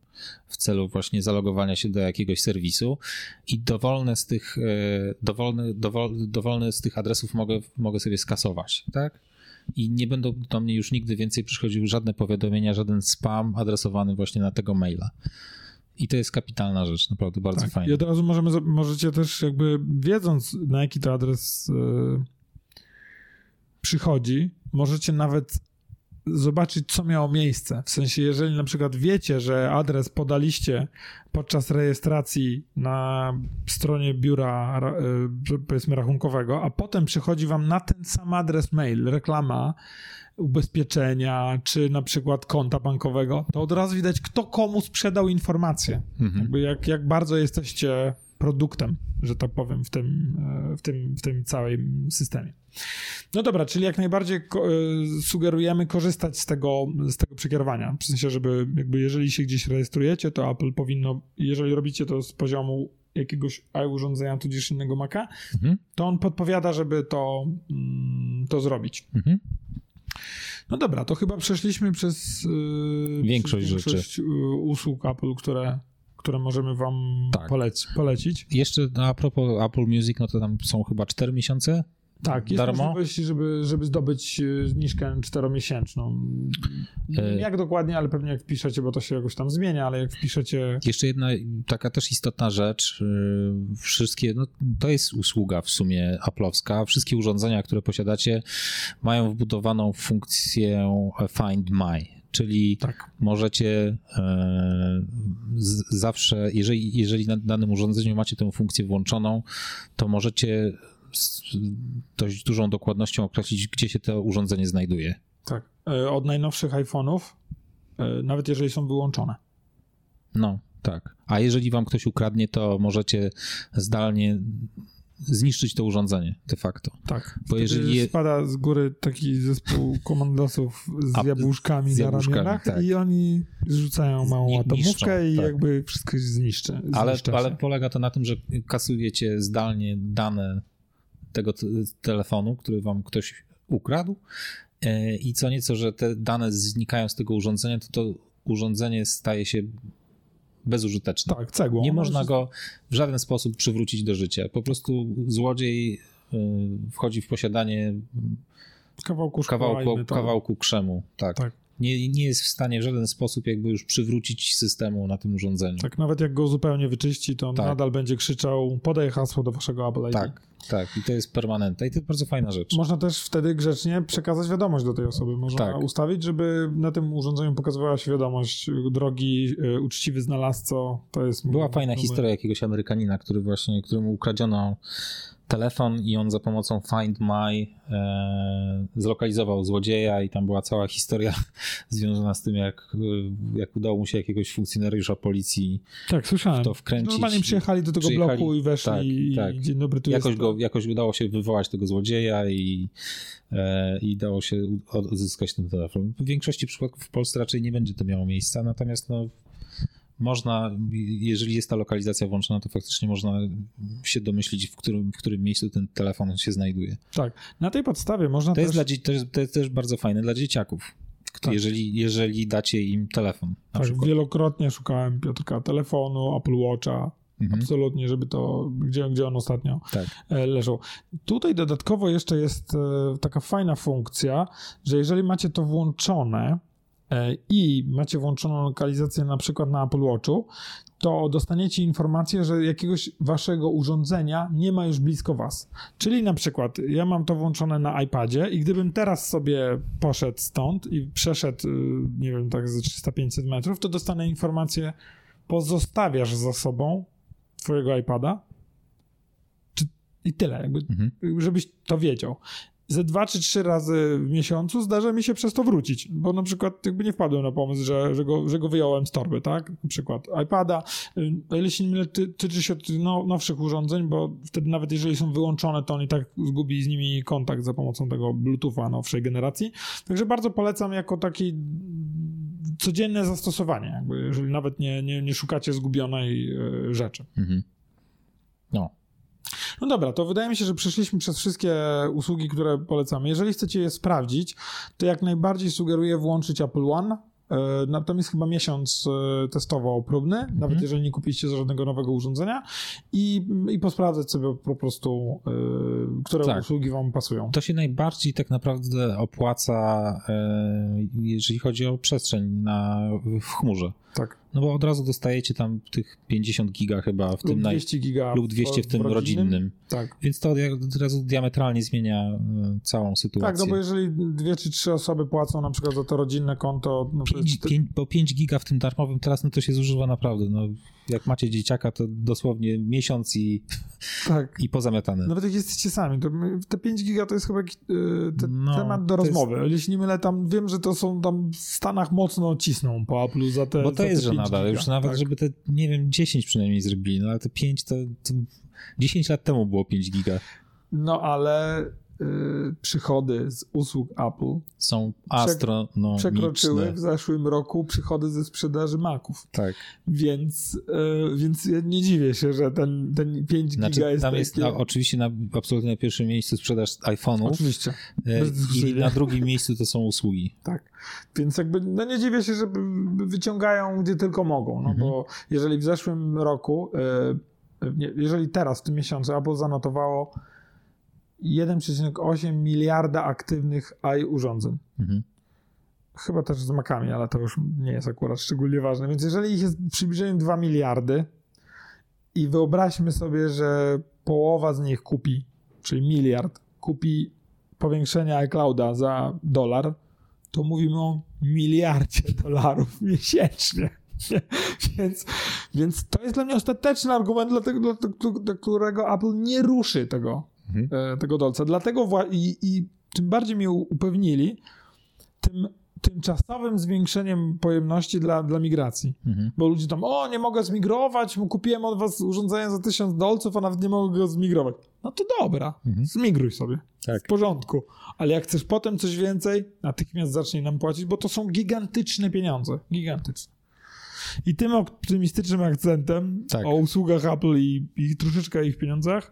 w celu właśnie zalogowania się do jakiegoś serwisu i dowolne z tych adresów mogę sobie skasować, tak? i nie będą do mnie już nigdy więcej przychodziły żadne powiadomienia, żaden spam adresowany właśnie na tego maila. I to jest kapitalna rzecz, naprawdę bardzo tak, fajna. I od razu możecie też jakby, wiedząc na jaki to adres przychodzi, możecie nawet zobaczyć, co miało miejsce. W sensie, jeżeli na przykład wiecie, że adres podaliście podczas rejestracji na stronie biura, powiedzmy, rachunkowego, a potem przychodzi wam na ten sam adres mail, reklama, ubezpieczenia, czy na przykład konta bankowego, to od razu widać, kto komu sprzedał informację. Mhm. Jakby jak bardzo jesteście produktem, że tak powiem, w tym całym systemie. No dobra, czyli jak najbardziej sugerujemy korzystać z tego przekierowania. W sensie, żeby jakby jeżeli się gdzieś rejestrujecie, to Apple powinno, jeżeli robicie to z poziomu jakiegoś urządzenia, tudzież innego Maca, to on podpowiada, żeby to zrobić. Mhm. No dobra, to chyba przeszliśmy przez większość rzeczy. Usług Apple, które możemy wam polecić. Jeszcze a propos Apple Music, no to tam są chyba 4 miesiące? Tak, jest darmo. Możliwość, żeby zdobyć zniżkę 4-miesięczną. Jak dokładnie, ale pewnie jak wpiszecie, bo to się jakoś tam zmienia, ale jak wpiszecie... Jeszcze jedna taka też istotna rzecz. Wszystkie, no to jest usługa w sumie Apple'owska. Wszystkie urządzenia, które posiadacie, mają wbudowaną funkcję Find My. Czyli możecie zawsze, jeżeli na danym urządzeniu macie tę funkcję włączoną, to możecie z dość dużą dokładnością określić, gdzie się to urządzenie znajduje. Tak. Od najnowszych iPhone'ów, nawet jeżeli są wyłączone. No, tak. A jeżeli wam ktoś ukradnie, to możecie zdalnie zniszczyć to urządzenie de facto. Tak, bo jeżeli spada z góry taki zespół komandosów z jabłuszkami na ramionach, tak. I oni rzucają małą atomówkę i tak. Jakby wszystko zniszczy. Ale polega to na tym, że kasujecie zdalnie dane tego telefonu, który wam ktoś ukradł i co nieco, że te dane znikają z tego urządzenia, to urządzenie staje się bezużyteczne. Tak, cegłą. Nie można go w żaden sposób przywrócić do życia. Po prostu złodziej wchodzi w posiadanie kawałku krzemu. Tak. Tak. Nie jest w stanie w żaden sposób jakby już przywrócić systemu na tym urządzeniu. Tak, nawet jak go zupełnie wyczyści, to on nadal będzie krzyczał, podaj hasło do waszego Apple ID. Tak, tak. I to jest permanentne. I to jest bardzo fajna rzecz. Można też wtedy grzecznie przekazać wiadomość do tej osoby. Można ustawić, żeby na tym urządzeniu pokazywała się wiadomość, drogi, uczciwy znalazco, to jest... Była fajna historia jakiegoś Amerykanina, któremu ukradziono telefon i on za pomocą Find My zlokalizował złodzieja i tam była cała historia związana z tym, jak udało mu się jakiegoś funkcjonariusza policji w to wkręcić. Normalnie przyjechali do tego bloku i weszli. Tak, i dzień dobry, tu jakoś udało się wywołać tego złodzieja i dało się odzyskać ten telefon. W większości przypadków w Polsce raczej nie będzie to miało miejsca, natomiast można, jeżeli jest ta lokalizacja włączona, to faktycznie można się domyślić, w którym miejscu ten telefon się znajduje. Tak, na tej podstawie można to też... to jest też bardzo fajne dla dzieciaków, jeżeli dacie im telefon. Tak, wielokrotnie szukałem, Piotrka, telefonu, Apple Watcha, absolutnie, żeby to, gdzie on ostatnio leżał. Tutaj dodatkowo jeszcze jest taka fajna funkcja, że jeżeli macie to włączone... i macie włączoną lokalizację na przykład na Apple Watchu, to dostaniecie informację, że jakiegoś waszego urządzenia nie ma już blisko was. Czyli na przykład ja mam to włączone na iPadzie i gdybym teraz sobie poszedł stąd i przeszedł, nie wiem, tak ze 300-500 metrów, to dostanę informację, pozostawiasz za sobą twojego iPada i tyle, jakby, żebyś to wiedział. Ze 2 czy 3 razy w miesiącu zdarza mi się przez to wrócić, bo na przykład jakby nie wpadłem na pomysł, że go wyjąłem z torby, tak? Na przykład iPada, jeśli nie tyczy się nowszych urządzeń, bo wtedy nawet jeżeli są wyłączone, to on i tak zgubi z nimi kontakt za pomocą tego Bluetootha nowszej generacji. Także bardzo polecam jako taki codzienne zastosowanie, jakby jeżeli nawet nie szukacie zgubionej rzeczy. Mhm. No. No dobra, to wydaje mi się, że przeszliśmy przez wszystkie usługi, które polecamy. Jeżeli chcecie je sprawdzić, to jak najbardziej sugeruję włączyć Apple One, Natomiast chyba miesiąc testował próbny, nawet jeżeli nie kupiliście żadnego nowego urządzenia i posprawdzać sobie po prostu, które usługi wam pasują. To się najbardziej tak naprawdę opłaca, jeżeli chodzi o przestrzeń w chmurze. Tak. No bo od razu dostajecie tam tych 50 giga chyba w tym 200 giga lub 200 w tym rodzinnym. Tak. Więc to od razu diametralnie zmienia całą sytuację. Tak, no bo jeżeli 2 czy 3 osoby płacą na przykład za to rodzinne konto... No 5 giga w tym darmowym teraz no to się zużywa naprawdę. No, jak macie dzieciaka to dosłownie miesiąc i pozamiatane. Nawet jak jesteście sami, to te 5 giga to jest chyba temat do rozmowy. Jest... Jeśli nie mylę, tam wiem, że to są tam w Stanach mocno cisną po Apple'u za te... Bo to jest żenada, już nawet żeby te, nie wiem, 10 przynajmniej zrobili, no ale te 5 to 10 lat temu było 5 giga. No ale przychody z usług Apple są astronomiczne. Przekroczyły w zeszłym roku przychody ze sprzedaży Maców. Tak. Więc ja nie dziwię się, że ten 5 giga jest... Tam jest oczywiście absolutnie na pierwszym miejscu sprzedaż iPhone'ów. Oczywiście. I na drugim miejscu to są usługi. Tak. Więc jakby no nie dziwię się, że wyciągają gdzie tylko mogą. No bo jeżeli w zeszłym roku, jeżeli teraz w tym miesiącu Apple zanotowało 1,8 miliarda aktywnych AI urządzeń. Chyba też z Macami, ale to już nie jest akurat szczególnie ważne. Więc jeżeli ich jest przybliżeniem 2 miliardy i wyobraźmy sobie, że połowa z nich kupi, czyli miliard, kupi powiększenie iClouda za $1, to mówimy o $1 miliardzie miesięcznie. Więc to jest dla mnie ostateczny argument, do którego Apple nie ruszy tego dolca. Dlatego i tym bardziej mnie upewnili, tym tymczasowym zwiększeniem pojemności dla migracji. Bo ludzie tam, nie mogę zmigrować, kupiłem od was urządzenie za $1000, a nawet nie mogę go zmigrować. No to dobra, zmigruj sobie. Tak. W porządku. Ale jak chcesz potem coś więcej, natychmiast zacznij nam płacić, bo to są gigantyczne pieniądze. Gigantyczne. I tym optymistycznym akcentem o usługach Apple i troszeczkę ich pieniądzach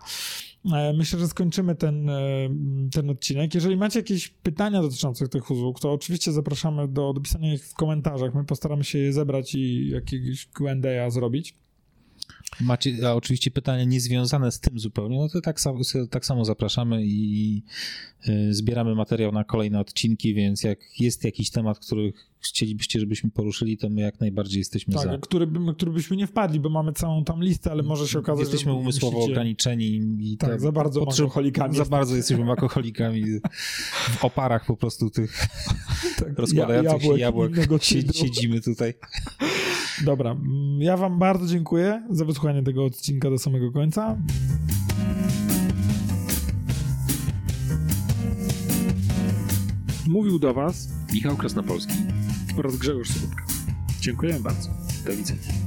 myślę, że skończymy ten odcinek. Jeżeli macie jakieś pytania dotyczące tych usług, to oczywiście zapraszamy do pisania ich w komentarzach. My postaramy się je zebrać i jakieś Q&A zrobić. Macie oczywiście pytania niezwiązane z tym zupełnie, no to tak samo zapraszamy i zbieramy materiał na kolejne odcinki, więc jak jest jakiś temat, który chcielibyście, żebyśmy poruszyli, to my jak najbardziej jesteśmy za. Tak, który byśmy nie wpadli, bo mamy całą tam listę, ale może się okazać, jesteśmy że... Jesteśmy umysłowo ograniczeni. I tak, za bardzo alkoholikami. Za bardzo jesteśmy alkoholikami. W oparach po prostu tych rozkładających się jabłek. Siedzimy tutaj. Dobra, ja wam bardzo dziękuję za wysłuchanie tego odcinka do samego końca. Mówił do was Michał Krasnopolski oraz Grzegorz Sobutka. Dziękuję bardzo. Do widzenia.